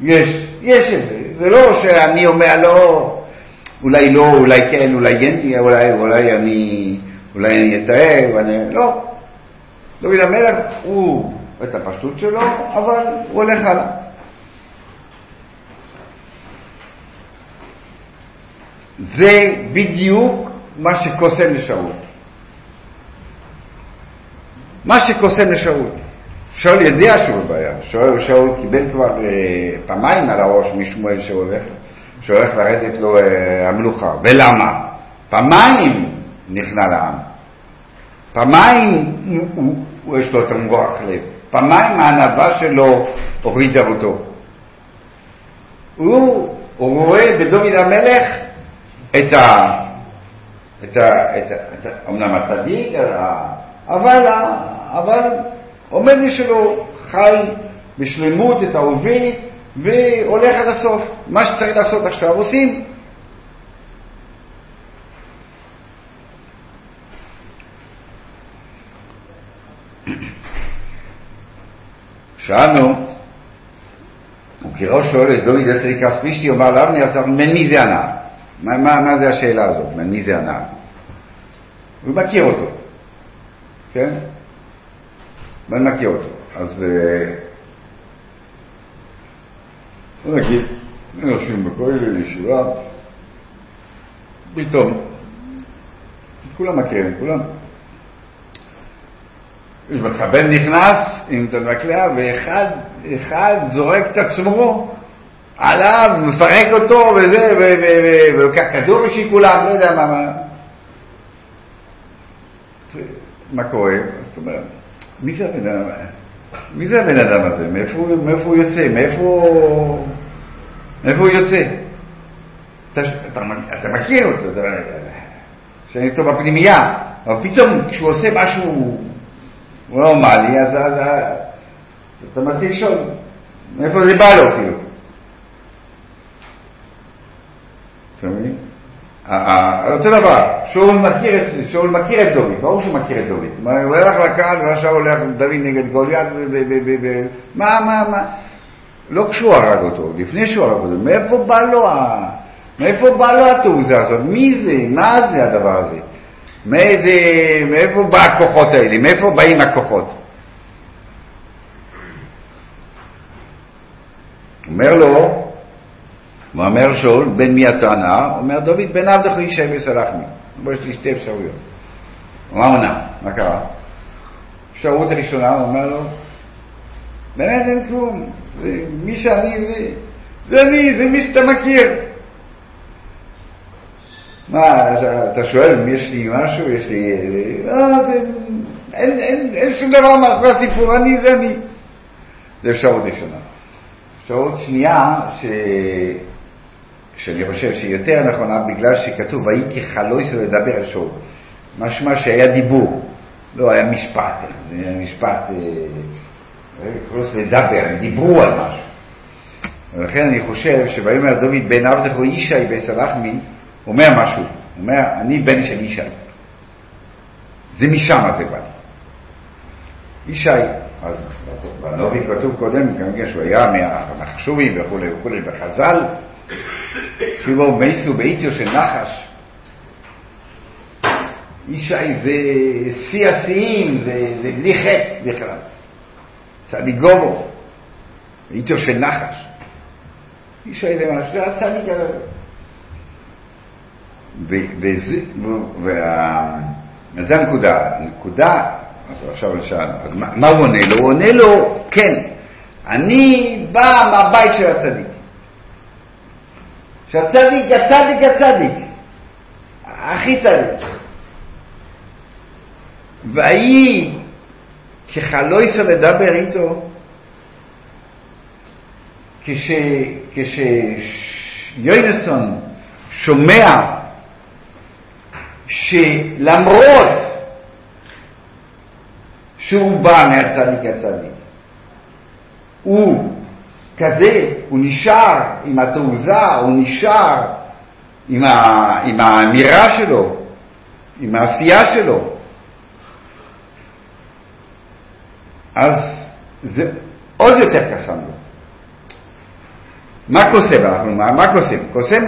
יש את זה. זה לא שאני אומר לא, אולי כן, אולי ינתי, אולי אני אתאר, לא. דוד המלך הוא את הפשטות שלו, אבל הוא הולך הלאה. זה בדיוק מה שקוסם לשאול. מה שקוסם לשאול. שאול יודע שהוא בעיה. שאול קיבל כבר פעמיים על הראש משמואל שהולך לרדת לו המלוכה. ולמה? פעמיים נכנע לעם. פעמיים יש לו תמרוח לב. פעמיים הענבה שלו הורידה אותו. הוא רואה בדוד המלך את אמנם הצדיק, אבל עומד שלו חי בשלמות את ההווה והולך עד הסוף. מה שצריך לעשות עכשיו עושים. שאלנו, וכירו שואל את דוד אצריקס פישתי, אומר לאבני עשר, ממי זה ענה? מה זה השאלה הזאת? ממי זה ענה? הוא מכיר אותו. כן? ואני מכיר אותו. אז לא נגיד, נרשים בכל ישיבה, פתאום, כולם מכירים, כולם. יש מחבל נכנס עם תנקליה, ואחד זורק את עצמו עליו, מפרק אותו וזה, ולוקח כדור שכולם, לא יודע מה. מה קורה? זאת אומרת, מי זה הבן אדם הזה? מאיפה הוא יוצא? מאיפה הוא יוצא? אתה מכיר אותו, שאני אותו בפנימייה, אבל פתאום כשהוא עושה משהו הוא לא נורמלי, אז אתה מתחיל לשאול, מאיפה זה בא לו כאילו? אתה מבין? רוצה דבר, שאול מכיר את דוד, ברור שהוא מכיר את דוד. הוא הלך לקהל ועכשיו הולך דוד נגד גוליית מה? לא כשהוא הרג אותו, לפני שהוא הרג אותו. מאיפה בא לו התעוזה הזאת? מי זה? מה זה הדבר הזה? מאיפה בא הכוחות האלה? מאיפה באים הכוחות? אומר לו, ואומר שאול, בן מי התענה? אומר דוד, בן עבדך ישי וסלחני. בוא, יש לי שתי אפשרויות. מה עונה? מה קרה? אפשרות הראשונה, הוא אומר לו, באמת אין כלום. מי שאני, זה אני, זה מי שאתה מכיר. מה, אתה שואל אם יש לי משהו? יש לי... אין שום דבר מאחורי הסיפור, אני זה אני. זה אפשרות ראשונה. אפשרות שנייה, שאני חושב שהיא יותר נכונה, בגלל שכתוב והיא כחלוי שלו לדבר שוב, משמע שהיה דיבור, לא היה משפט, זה היה משפט כרוס לדבר, דיברו על משהו. ולכן אני חושב שבאמר דוד בן עבדך הוא אישי בסלחמי, אומר משהו, אומר אני בן של אישי, זה משם הזה בא אישי. אז בנובי כתוב קודם כמובן שהוא היה מהחשובים וכו' וכו' בחז"ל שבו מייסו בעיתיו של נחש. אישי זה שיא השיאים, זה בלי חץ בכלל, צדיק גמור, בעיתיו של נחש. אישי זה משהו, זה הצדיק גדול. וזה הנקודה. אז עכשיו נשאל, אז מה הוא עונה לו? הוא עונה לו, כן, אני בא מהבית של הצדיק. שהצדיק, הצדיק, הכי צדיק. והיא, כחלוי של לדבר איתו, כשיונסון שומע שלמרות שהוא בא מהצדיק הצדיק, הוא כזה, הוא נשאר עם התעוזה, הוא נשאר עם האמירה שלו, עם העשייה שלו. אז זה עוד יותר קסם לו. מה קוסם? מה קוסם? קוסם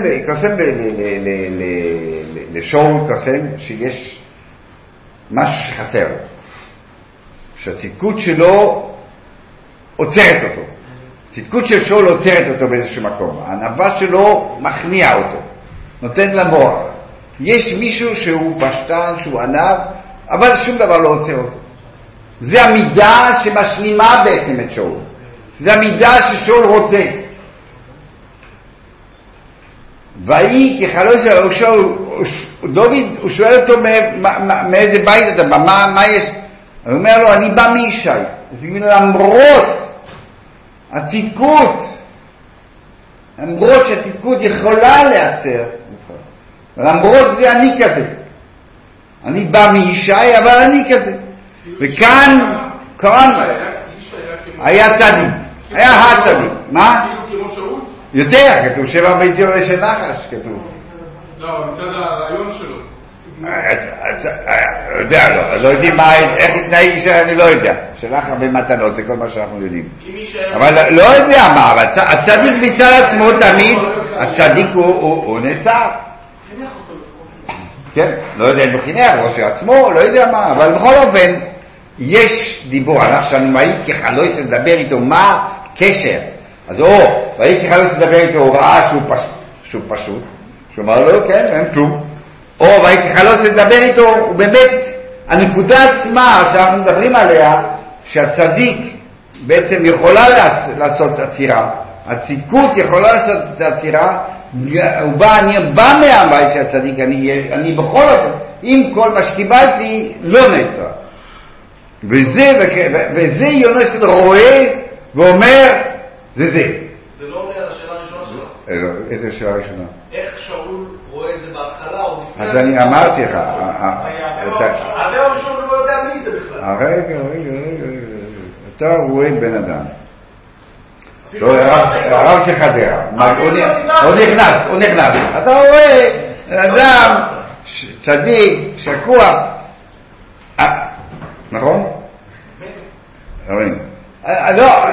לשור, קוסם שיש משהו שחסר לו, שהצדקות שלו עוצרת אותו. הצדקות של שאול עוצרת אותו באיזשהו מקום. הענווה שלו מכניעה אותו, נותן למוח. יש מישהו שהוא פשטן, שהוא ענב, אבל שום דבר לא עוצר אותו. זה המידה שמשלימה בעצם את שאול. זה המידה ששאול רוצה. והיא, כחלוי של שאול, דוד, הוא שואל אותו מאיזה בית אתה, מה יש? הוא אומר לו, אני בא מישי. למרות הצדקות, למרות שהצדקות יכולה להיעצר, למרות זה אני כזה. אני בא מישי, אבל אני כזה. וכאן, כאן, היה צדיק. היה הצדיק. מה? יותר, כתוב שבע ביתו של נחש, כתוב. לא, מצד הרעיון שלו. לא יודעים איך התנהג שאני לא יודע. שלח הרבה מתנות, זה כל מה שאנחנו יודעים, אבל לא יודע מה. הצדיק מצד עצמו תמיד, הצדיק הוא נצח. כן, לא יודע אם הוא חינך או שעצמו, לא יודע מה, אבל בכל אופן יש דיבור. אנחנו והייתי כחלוי לדבר איתו, מה הקשר? אז והייתי כחלוי לדבר איתו, הוא ראה שהוא פשוט, שהוא אמר לו כן, אין כלום. והייתי חלוץ לדבר איתו, הוא באמת, הנקודה עצמה שאנחנו מדברים עליה, שהצדיק בעצם יכולה לעשות עצירה, הצדקות יכולה לעשות עצירה. הוא בא, אני בא מהבית של הצדיק, אני בכל אופן, עם כל מה שקיבלתי, לא נעצר. וזה יונסון רואה ואומר, זה זה. זה לא אומר על השאלה הראשונה שלו? איזה שאלה ראשונה? איך שאול רואה את זה בהתחלה? אז אני אמרתי לך, הרי הראשון לא יודע מי זה בכלל. רגע, אתה רואה בן אדם, הרב של חדרה, הוא נכנס, אתה רואה אדם צדיק, שקוע, נכון? לא,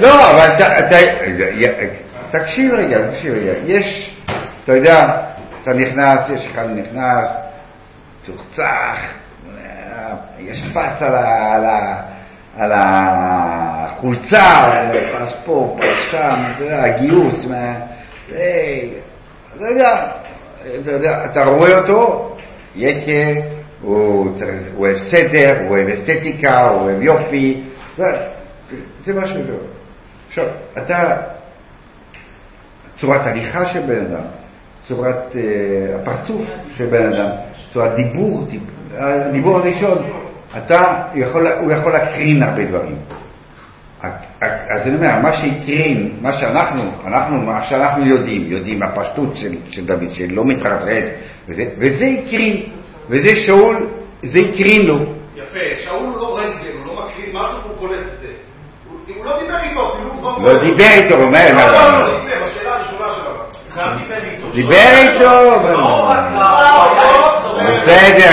אבל תקשיב רגע, יש, אתה יודע, אתה נכנס, יש אחד נכנס, צוחצח, יש פס על החולצה, פס פה, פס שם, אתה יודע, הגיוס, אתה רואה אותו, יקר, הוא אוהב סדר, הוא אוהב אסתטיקה, הוא אוהב יופי, זה משהו לא. עכשיו, אתה, צורת הליכה של בן אדם, צורת הפרצוף של בן אדם, צורת דיבור הראשון, הוא יכול להקרין הרבה דברים. אז אני אומר, מה שיקרים, מה שאנחנו יודעים, הפשטות של דוד, שלא מתרדרד, וזה יקרים, וזה שאול, זה יקרים לו. יפה, שאול הוא לא רנגל, הוא לא מקרין, מה זה הוא קולט את זה? הוא לא דיבר איתו, אפילו... לא דיבר איתו, הוא אומר... לא, לפני, בשאלה הראשונה שלנו. דיבר איתו, אבל... לא, בסדר,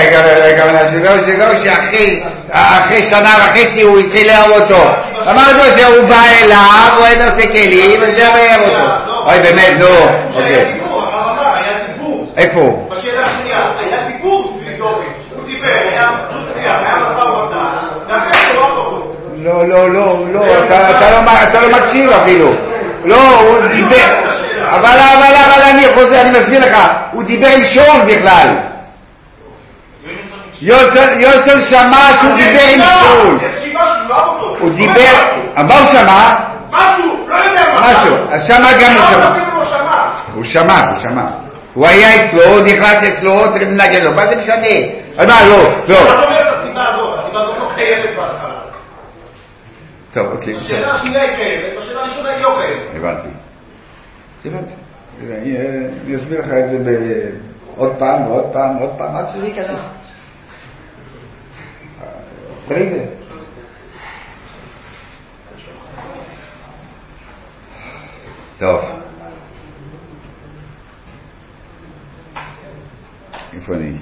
שלא שאחרי שנה וחצי הוא התחיל לאהוב אותו. אמר לו שהוא בא אליו, הוא אין עושה כלים, וזה אוהב אותו. אוי, באמת, נו, אוקיי. היה דיבור. איפה? בשאלה השנייה, היה דיבור סביב דוד. הוא דיבר, היה מצליח, היה מצב ומתן. דווקא לא טוב. לא, אתה לא מקשיב אפילו. לא, הוא דיבר. אבל אני מסביר לך, הוא דיבר עם שאול בכלל. יוסף שמע שהוא דיבר עם שאול. הוא דיבר, אבל הוא שמע משהו, לא יודע משהו, אז שמע גם הוא שמע. הוא שמע. הוא היה אצלו, הוא נכנס אצלו, הוא מנגד לו, מה זה משנה? לא. אתה אומר את הסיבה הזאת, הסיבה הזאת לא קיימת בהתחלה. טוב, אוקיי. בשאלה השנייה היא קיימת, בשאלה הראשונה היא לא קיימת. הבנתי. אני אסביר לך את זה עוד פעם, עד שזה יקרה. תראי זה. טוב, איפה אני?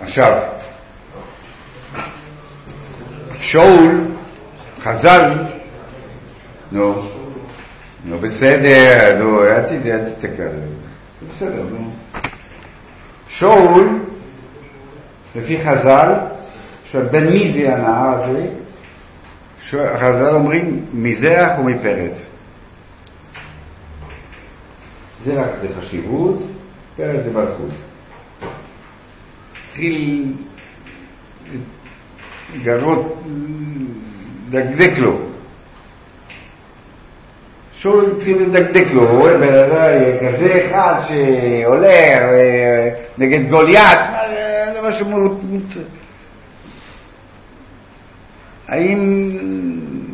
עכשיו, שאול חז"ל, נו בסדר, נו, אל תסתכל, בסדר, נו, שאול לפי חז"ל, בין מי זה הנער הזה? חז"ל אומרים מזרח ומפרץ. זרח זה חשיבות, פרץ זה מלכות. התחיל גרות דקדק לו. שאול התחיל לדקדק לו, הוא כזה אחד שעולה נגד גוליית, מה שמורות... האם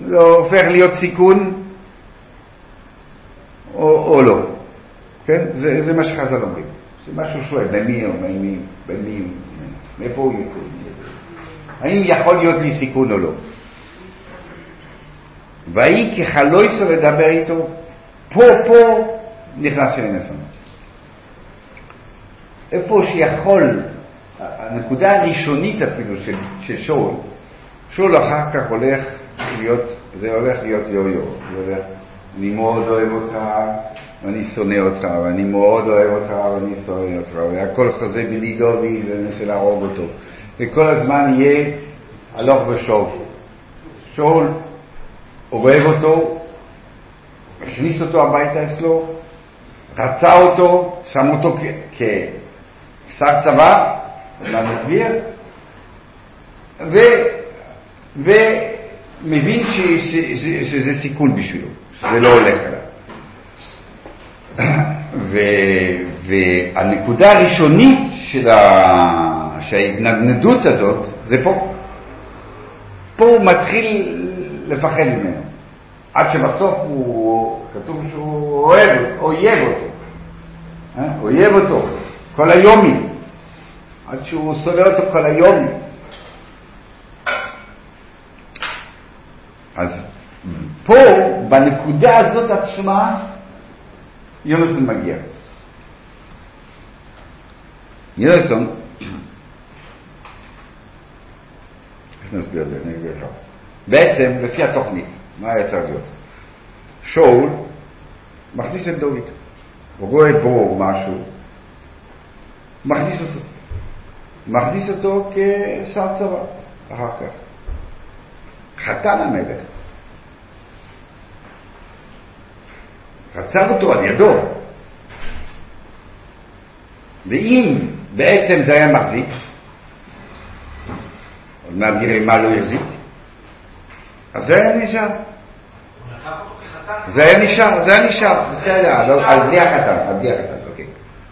זה הופך להיות סיכון או לא? כן? זה מה שחז"ל אומרים. זה משהו שואל, במי, מאיפה הוא יוצא? האם יכול להיות לי סיכון או לא? והיא כחלו יסו לדבר איתו, פה נכנס של הנסונות. איפה שיכול... הנקודה הראשונית אפילו של שאול אחר כך הולך להיות, זה הולך להיות יו-יו, זה הולך, אני מאוד אוהב אותך ואני שונא אותך, ואני מאוד אוהב אותך ואני שונא אותך, והכל חוזה בלי דובי וננסה להרוג אותו, וכל הזמן יהיה הלוך ושוב. שאול אוהב אותו, הכניס אותו הביתה אצלו, רצה אותו, שם אותו כשר צבא למסביר, ומבין שזה סיכון בשבילו, שזה לא הולך עליו. והנקודה הראשונית של ההתנגנדות הזאת זה פה הוא מתחיל לפחד ממנו, עד שבסוף הוא כתוב שהוא אוהב אותו כל היומי, עד שהוא סולא אותו כל היום. אז פה, בנקודה הזאת עצמה, יונסון מגיע. יונסון, נסביר את זה, נגיד לך. בעצם, לפי התוכנית, מה היה צריך להיות? שאול מכניס את דוד. הוא רואה פה משהו, מכניס אותו כשר צבא, אחר כך. חתן המלך. רצה אותו על ידו. ואם בעצם זה היה מחזיק, עוד מעט נראה מה לא יחזיק, אז זה היה נשאר. זה היה נשאר, בסדר, על בלי החתן,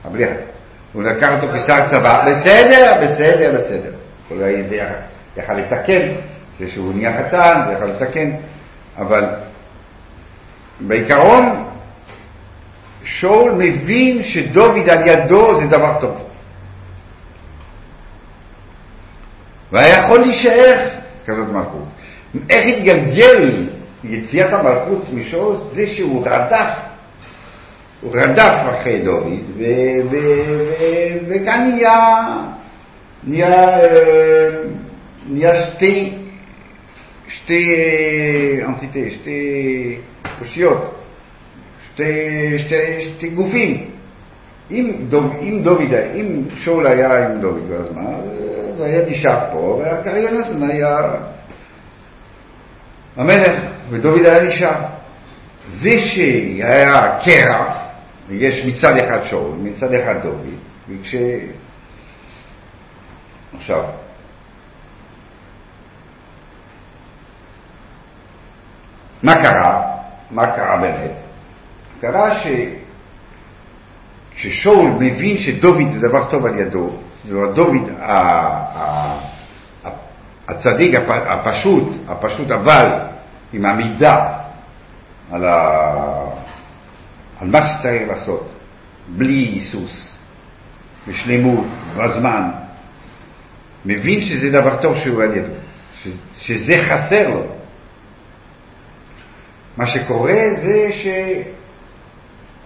אוקיי. הוא לקח אותו כשאר צבא, בסדר. אולי זה יכל לתקן, כשהוא נהיה חתן, זה יכל לתקן, אבל בעיקרון, שאול מבין שדוד על ידו זה דבר טוב. והיה יכול להישאר כזאת מלכות. איך התגלגל יציאת המלכות משאול? זה שהוא רדף. הוא רדף אחרי דוד, וכאן נהיה שתי אושיות, שתי גופים. אם שאול היה עם דוד והזמן, זה היה נשאר פה, והקריון הזה היה המלך, ודוד היה נשאר. זה שהיה קרח, יש מצד אחד שאול, מצד אחד דוד, עכשיו, מה קרה? מה קרה באמת? קרה ששאול מבין שדוד זה דבר טוב על ידו, דוד הצדיק הפשוט, אבל עם עמידה על מה שצריך לעשות, בלי היסוס, בשלמות, בזמן, מבין שזה דבר טוב שהוא על ידו, שזה חסר לו. מה שקורה זה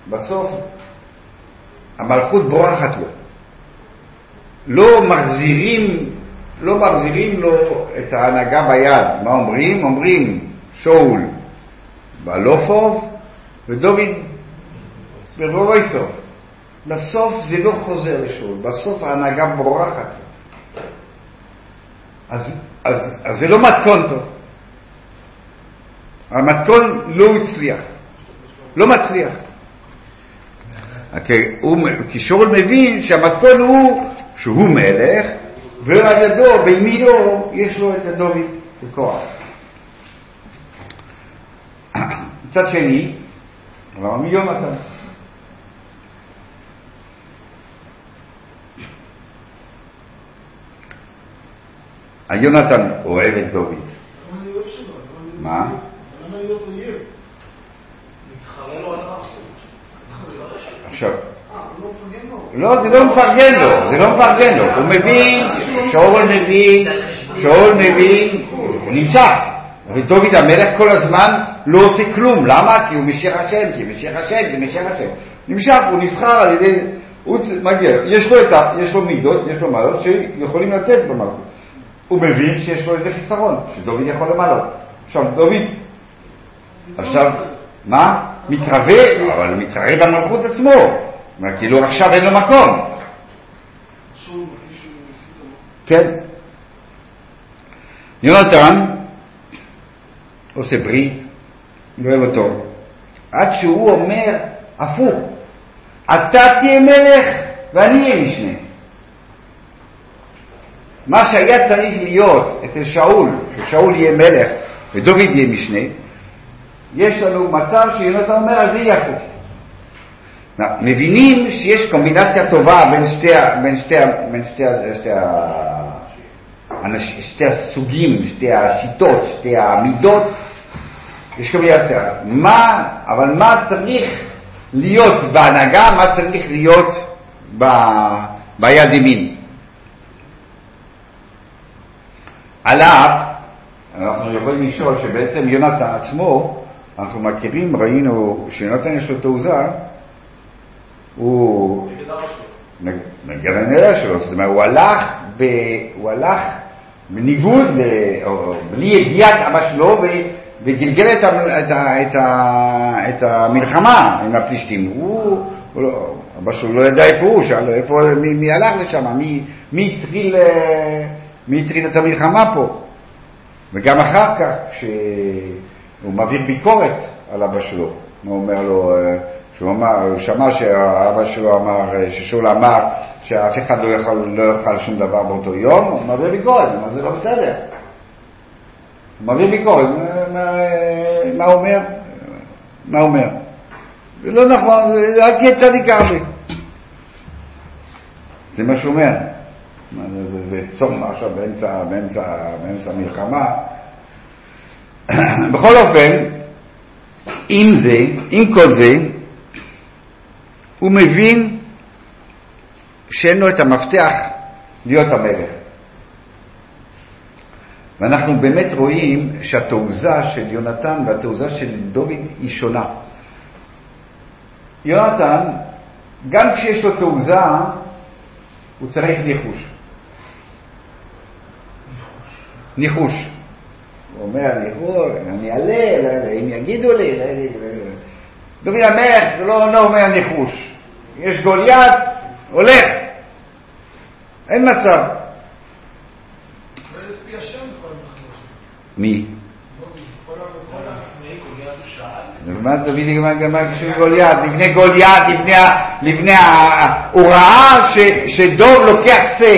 שבסוף המלכות בורחת לו. לא מחזירים לו את ההנהגה ביד. מה אומרים? אומרים שאול בלופוב ודוד ברבויסוב. בסוף זה לא חוזר לשאול, בסוף ההנהגה בורחת לו. אז זה לא מתכון טוב. המתכון לא הצליח. לא מצליח. כי שאול מבין שהמתכון הוא שהוא מלך, ועל ידו, בימינו, יש לו את הדוד בכוח. מצד שני, אבל מיונתן. יונתן אוהב את דוד. מה זה אוהב שלו? מה? אני לא אוהב. מתחרה לו על הרשת. עכשיו. לא, זה לא מפרגן לו, זה לא מפרגן לו. הוא מבין, שאול מבין, הוא נמצא. ודוד המלך כל הזמן לא עושה כלום. למה? כי הוא משיח השם. נמשך, הוא נבחר על ידי... הוא מגיע. יש לו מידות, יש לו מעלות שיכולים לתת במלכות. הוא מבין שיש לו איזה חיסרון, שדוד יכול למעלות. עכשיו, דוד. עכשיו, מה? מתרווה, אבל מתרווה במלכות עצמו. כאילו עכשיו אין לו מקום. כן. יונתן עושה ברית, לא אוהב אותו, עד שהוא אומר הפוך, אתה תהיה מלך ואני אהיה משנה. מה שהיה צריך להיות אצל שאול, ששאול יהיה מלך ודוד יהיה משנה, יש לנו מצב שיונתן אומר אז יהיה הפוך. מבינים שיש קומבינציה טובה בין שתי הסוגים, שתי השיטות, שתי העמידות. יש קומבינציה. אבל מה צריך להיות בהנהגה, מה צריך להיות ביד ימין? עליו, אנחנו יכולים לשאול שבעצם יונתן עצמו, אנחנו מכירים, ראינו שיונתן יש לו תעוזה, הוא נגד הנראה שלו, זאת אומרת, הוא הלך בניגוד, בלי ידיעת אבא שלו, וגלגל את המלחמה עם הפלישתים. אבא שלו לא ידע איפה הוא, שאל לו, מי הלך לשם, מי התחיל את המלחמה פה. וגם אחר כך, כשהוא מעביר ביקורת על אבא שלו, הוא אומר לו, הוא שמע שהאבא שלו אמר, ששאול אמר שאף אחד לא יאכל שום דבר באותו יום, הוא מביא ביקורת, מה זה לא בסדר? הוא מביא ביקורת, מה אומר? זה לא נכון, אל תהיה צדיק אבי. זה מה שאומר. זה צום עכשיו באמצע מלחמה. בכל אופן, עם כל זה, הוא מבין שאין לו את המפתח להיות המלך. ואנחנו באמת רואים שהתעוזה של יהונתן והתעוזה של דוד היא שונה. יהונתן, גם כשיש לו תעוזה, הוא צריך ניחוש. ניחוש. הוא אומר, אני אעלה, אם יגידו לי. דוד המלך לא אומר ניחוש. יש גוליית, הולך. אין מצב. מי? מה דוד גמר כשהוא גוליית? לבני גוליית, לבני הוא ראה שדוב לוקח סה.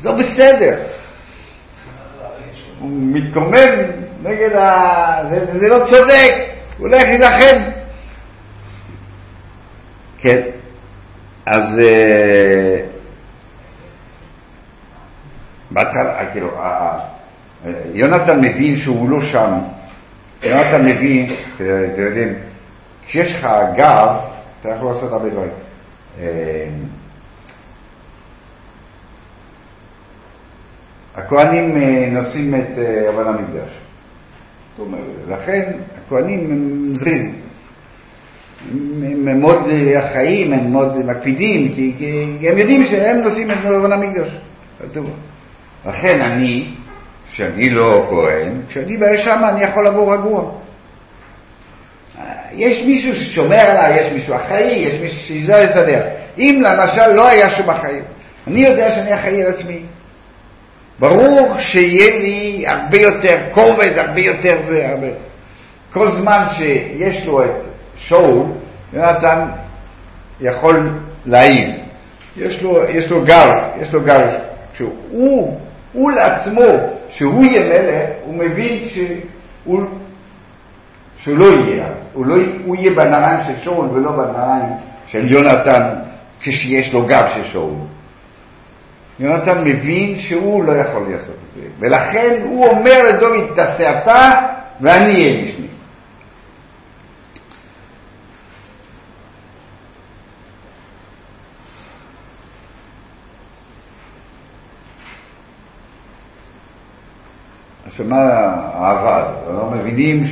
זה לא בסדר. הוא מתקומם נגד זה לא צודק. הוא הולך להילחם. כן. אז בהתחלה, כאילו, יונתן מבין שהוא לא שם. יונתן מבין, אתם יודעים, כשיש לך גב, אתה יכול לעשות הרבה דברים. הכהנים נושאים את אבן המקדש. זאת אומרת, לכן הכהנים הם זריזים. הם מאוד חיים, הם מאוד מקפידים, כי הם יודעים שהם נושאים את אבן המקדש. לכן אני, כשאני לא כהן, כשאני בא שם אני יכול לבוא רגוע. יש מישהו ששומר עליי, יש מישהו אחראי, יש מישהו שזה יסדר. אם למשל לא היה שום אחראי, אני יודע שאני אחראי על עצמי. ברור שיהיה לי הרבה יותר כובד, הרבה יותר זה, הרבה. כל זמן שיש לו את שאול, יונתן יכול להעיז. יש לו גר, שהוא לעצמו, שהוא יהיה מלך, הוא מבין שהוא לא יהיה. הוא יהיה בנעליים של שאול ולא בנעליים של יונתן כשיש לו גב של שאול. יונתן מבין שהוא לא יכול לעשות את זה. ולכן הוא אומר לדוד, תעשה אתה ואני אהיה משני. שמה העבד, אנחנו מבינים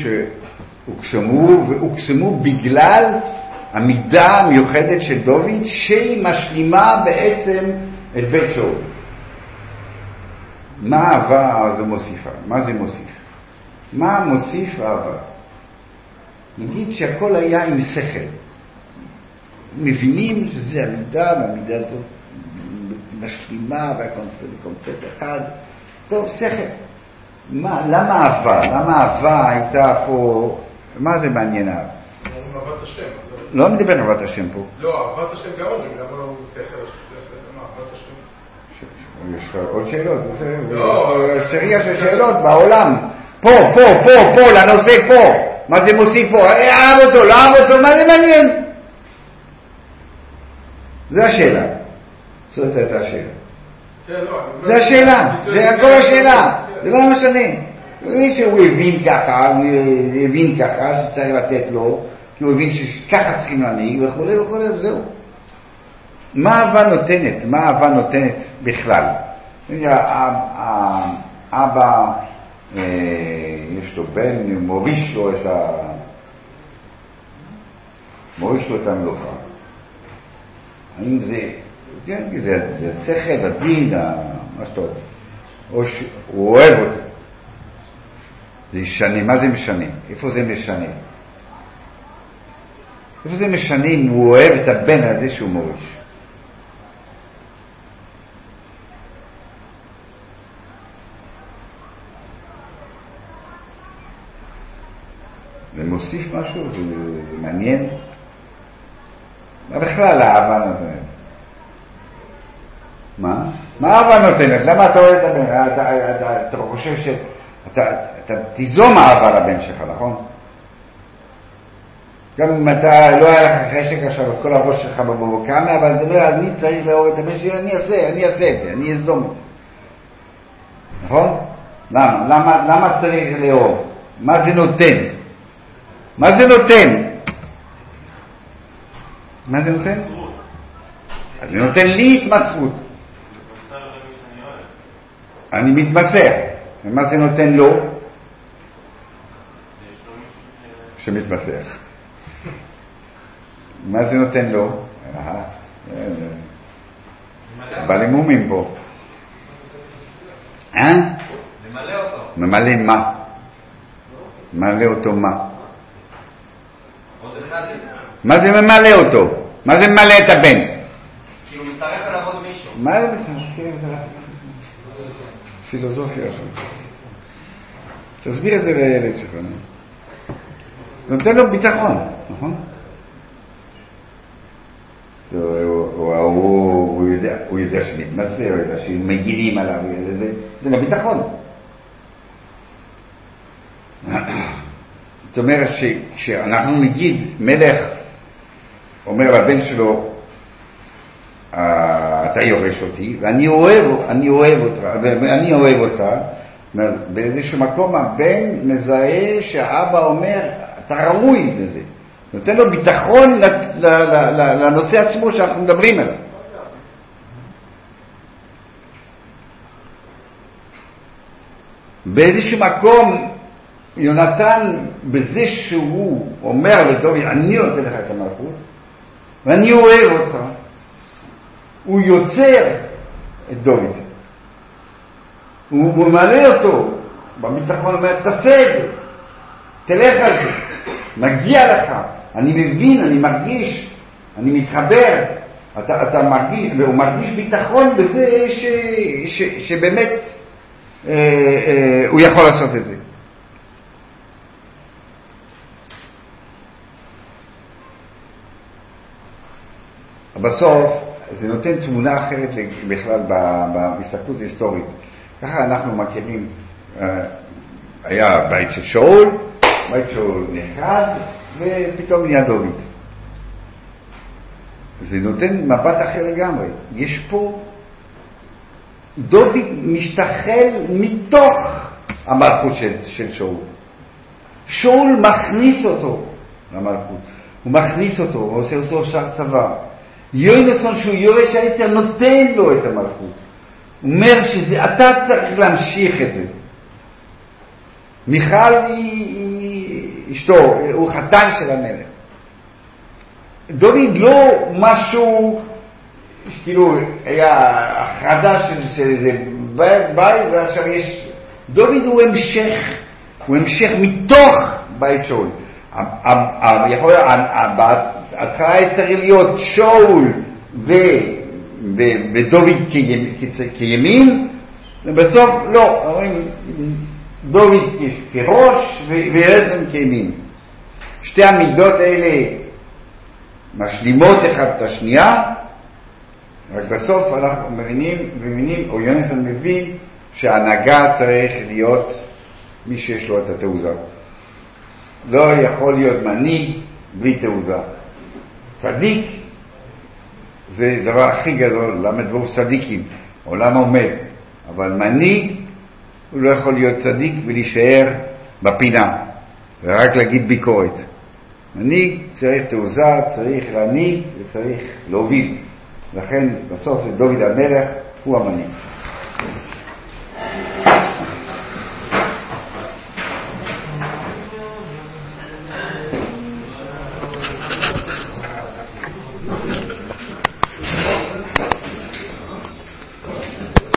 שהוקסמו בגלל המידה המיוחדת של דוד שהיא משלימה בעצם את בית שאול. מה העבד זה מוסיף? מה זה מוסיף? מה מוסיף העבד? נגיד שהכל היה עם שכל. מבינים שזה המידה והמידה הזאת משלימה והקונפט אחד. טוב, שכל. למה אהבה? למה אהבה הייתה פה? מה זה מעניין? אהבת השם. לא מדבר אהבת השם פה. לא, אהבת השם גם אומרים. למה לא מוצא אחר? למה אהבת השם? יש עוד שאלות. שריעה של שאלות בעולם. פה, לנושא פה. מה זה מוסיף פה? אהב אותו, לא אהב אותו, מה זה מעניין? זה השאלה. זאת הייתה השאלה. זה השאלה, זה הכל השאלה, זה לא משנה. זה שהוא הבין ככה שצריך לתת לו, כי הוא הבין שככה צריכים להנהיג וכו' וזהו. מה אהבה נותנת? מה אהבה נותנת בכלל? אבא יש לו בן, מוריש לו את המלוכה. האם זה כן, כי זה שכל, הדין, מה שאתה עושה. או שהוא אוהב אותו. זה ישנה, מה זה משנה? איפה זה משנה? איפה זה משנה אם הוא אוהב את הבן הזה שהוא מוריש? זה מוסיף משהו? זה מעניין? מה בכלל האהבה נותנת? מה אהבה נותנת? למה אתה אוהב את הבן? אתה חושב שאתה תיזום אהבה לבן שלך, נכון? גם אם אתה לא היה לך חשק עכשיו, כל הראש שלך בבוא כמה, אבל אתה אומר, אני צריך להוריד את המשל, אני אעשה את זה, אני אזום את זה. נכון? למה צריך לאהוב? מה זה נותן? מה זה נותן? זה נותן לי התמסרות. אני מתמסר. ומה זה נותן לו? שמתמסר. מה זה נותן לו? בעלי מומים פה. ממלא אותו. ממלא אותו מה? מה זה ממלא אותו? מה זה ממלא את הבן? כאילו מצטרף אליו עוד מישהו. מה זה מצטרף אליו? פילוסופיה שלך. תסביר את זה לילד שלך. נותן לו ביטחון, נכון? הוא יודע שמתמצא, הוא יודע שמגינים עליו, זה לביטחון. זאת אומרת שכשאנחנו נגיד מלך אומר לבן שלו אתה יורש אותי ואני אוהב אותך, באיזשהו מקום הבן מזהה שהאבא אומר אתה ראוי בזה, נותן לו ביטחון לנושא עצמו שאנחנו מדברים עליו. באיזשהו מקום יונתן, בזה שהוא אומר לדוד, אני נותן לך את המלכות ואני אוהב אותך, הוא יוצר את דוד, הוא ממלא אותו בביטחון, אומר תעשה את זה, תלך על זה, מגיע לך, אני מבין, אני מרגיש, אני מתחבר, אתה מרגיש, והוא מרגיש ביטחון בזה שבאמת הוא יכול לעשות את זה. בסוף זה נותן תמונה אחרת בכלל בהסתכלות היסטורית. ככה אנחנו מכירים, היה בית של שאול נחרד ופתאום נהיה דוד. זה נותן מבט אחר לגמרי. יש פה דוד משתחל מתוך המלכות של שאול. שאול מכניס אותו למלכות, הוא מכניס אותו, הוא עושה אותו שר צבא. יונסון שהוא יורש היצר נותן לו את המלכות, אומר שזה אתה צריך להמשיך את זה. מיכל היא אשתו, הוא חתן של המלך. דוד לא משהו כאילו היה החרדה של איזה בית ועכשיו יש, דוד הוא המשך מתוך בית שאול. יכול להיות ההתחלה צריך להיות שאול ודוד כימין, ובסוף לא, אומרים דוד כראש וירזן כימין. שתי המידות האלה משלימות אחת את השנייה, רק בסוף אנחנו מבינים, או יונסון מבין, שההנהגה צריך להיות מי שיש לו את התעוזה. לא יכול להיות מנהיג בלי תעוזה. צדיק זה דבר הכי גדול, למה דבור צדיקים, עולם עומד, אבל מנהיג הוא לא יכול להיות צדיק ולהישאר בפינה ורק להגיד ביקורת. מנהיג צריך תעוזה, צריך להנהיג וצריך להוביל, לכן בסוף דוד המלך הוא המנהיג.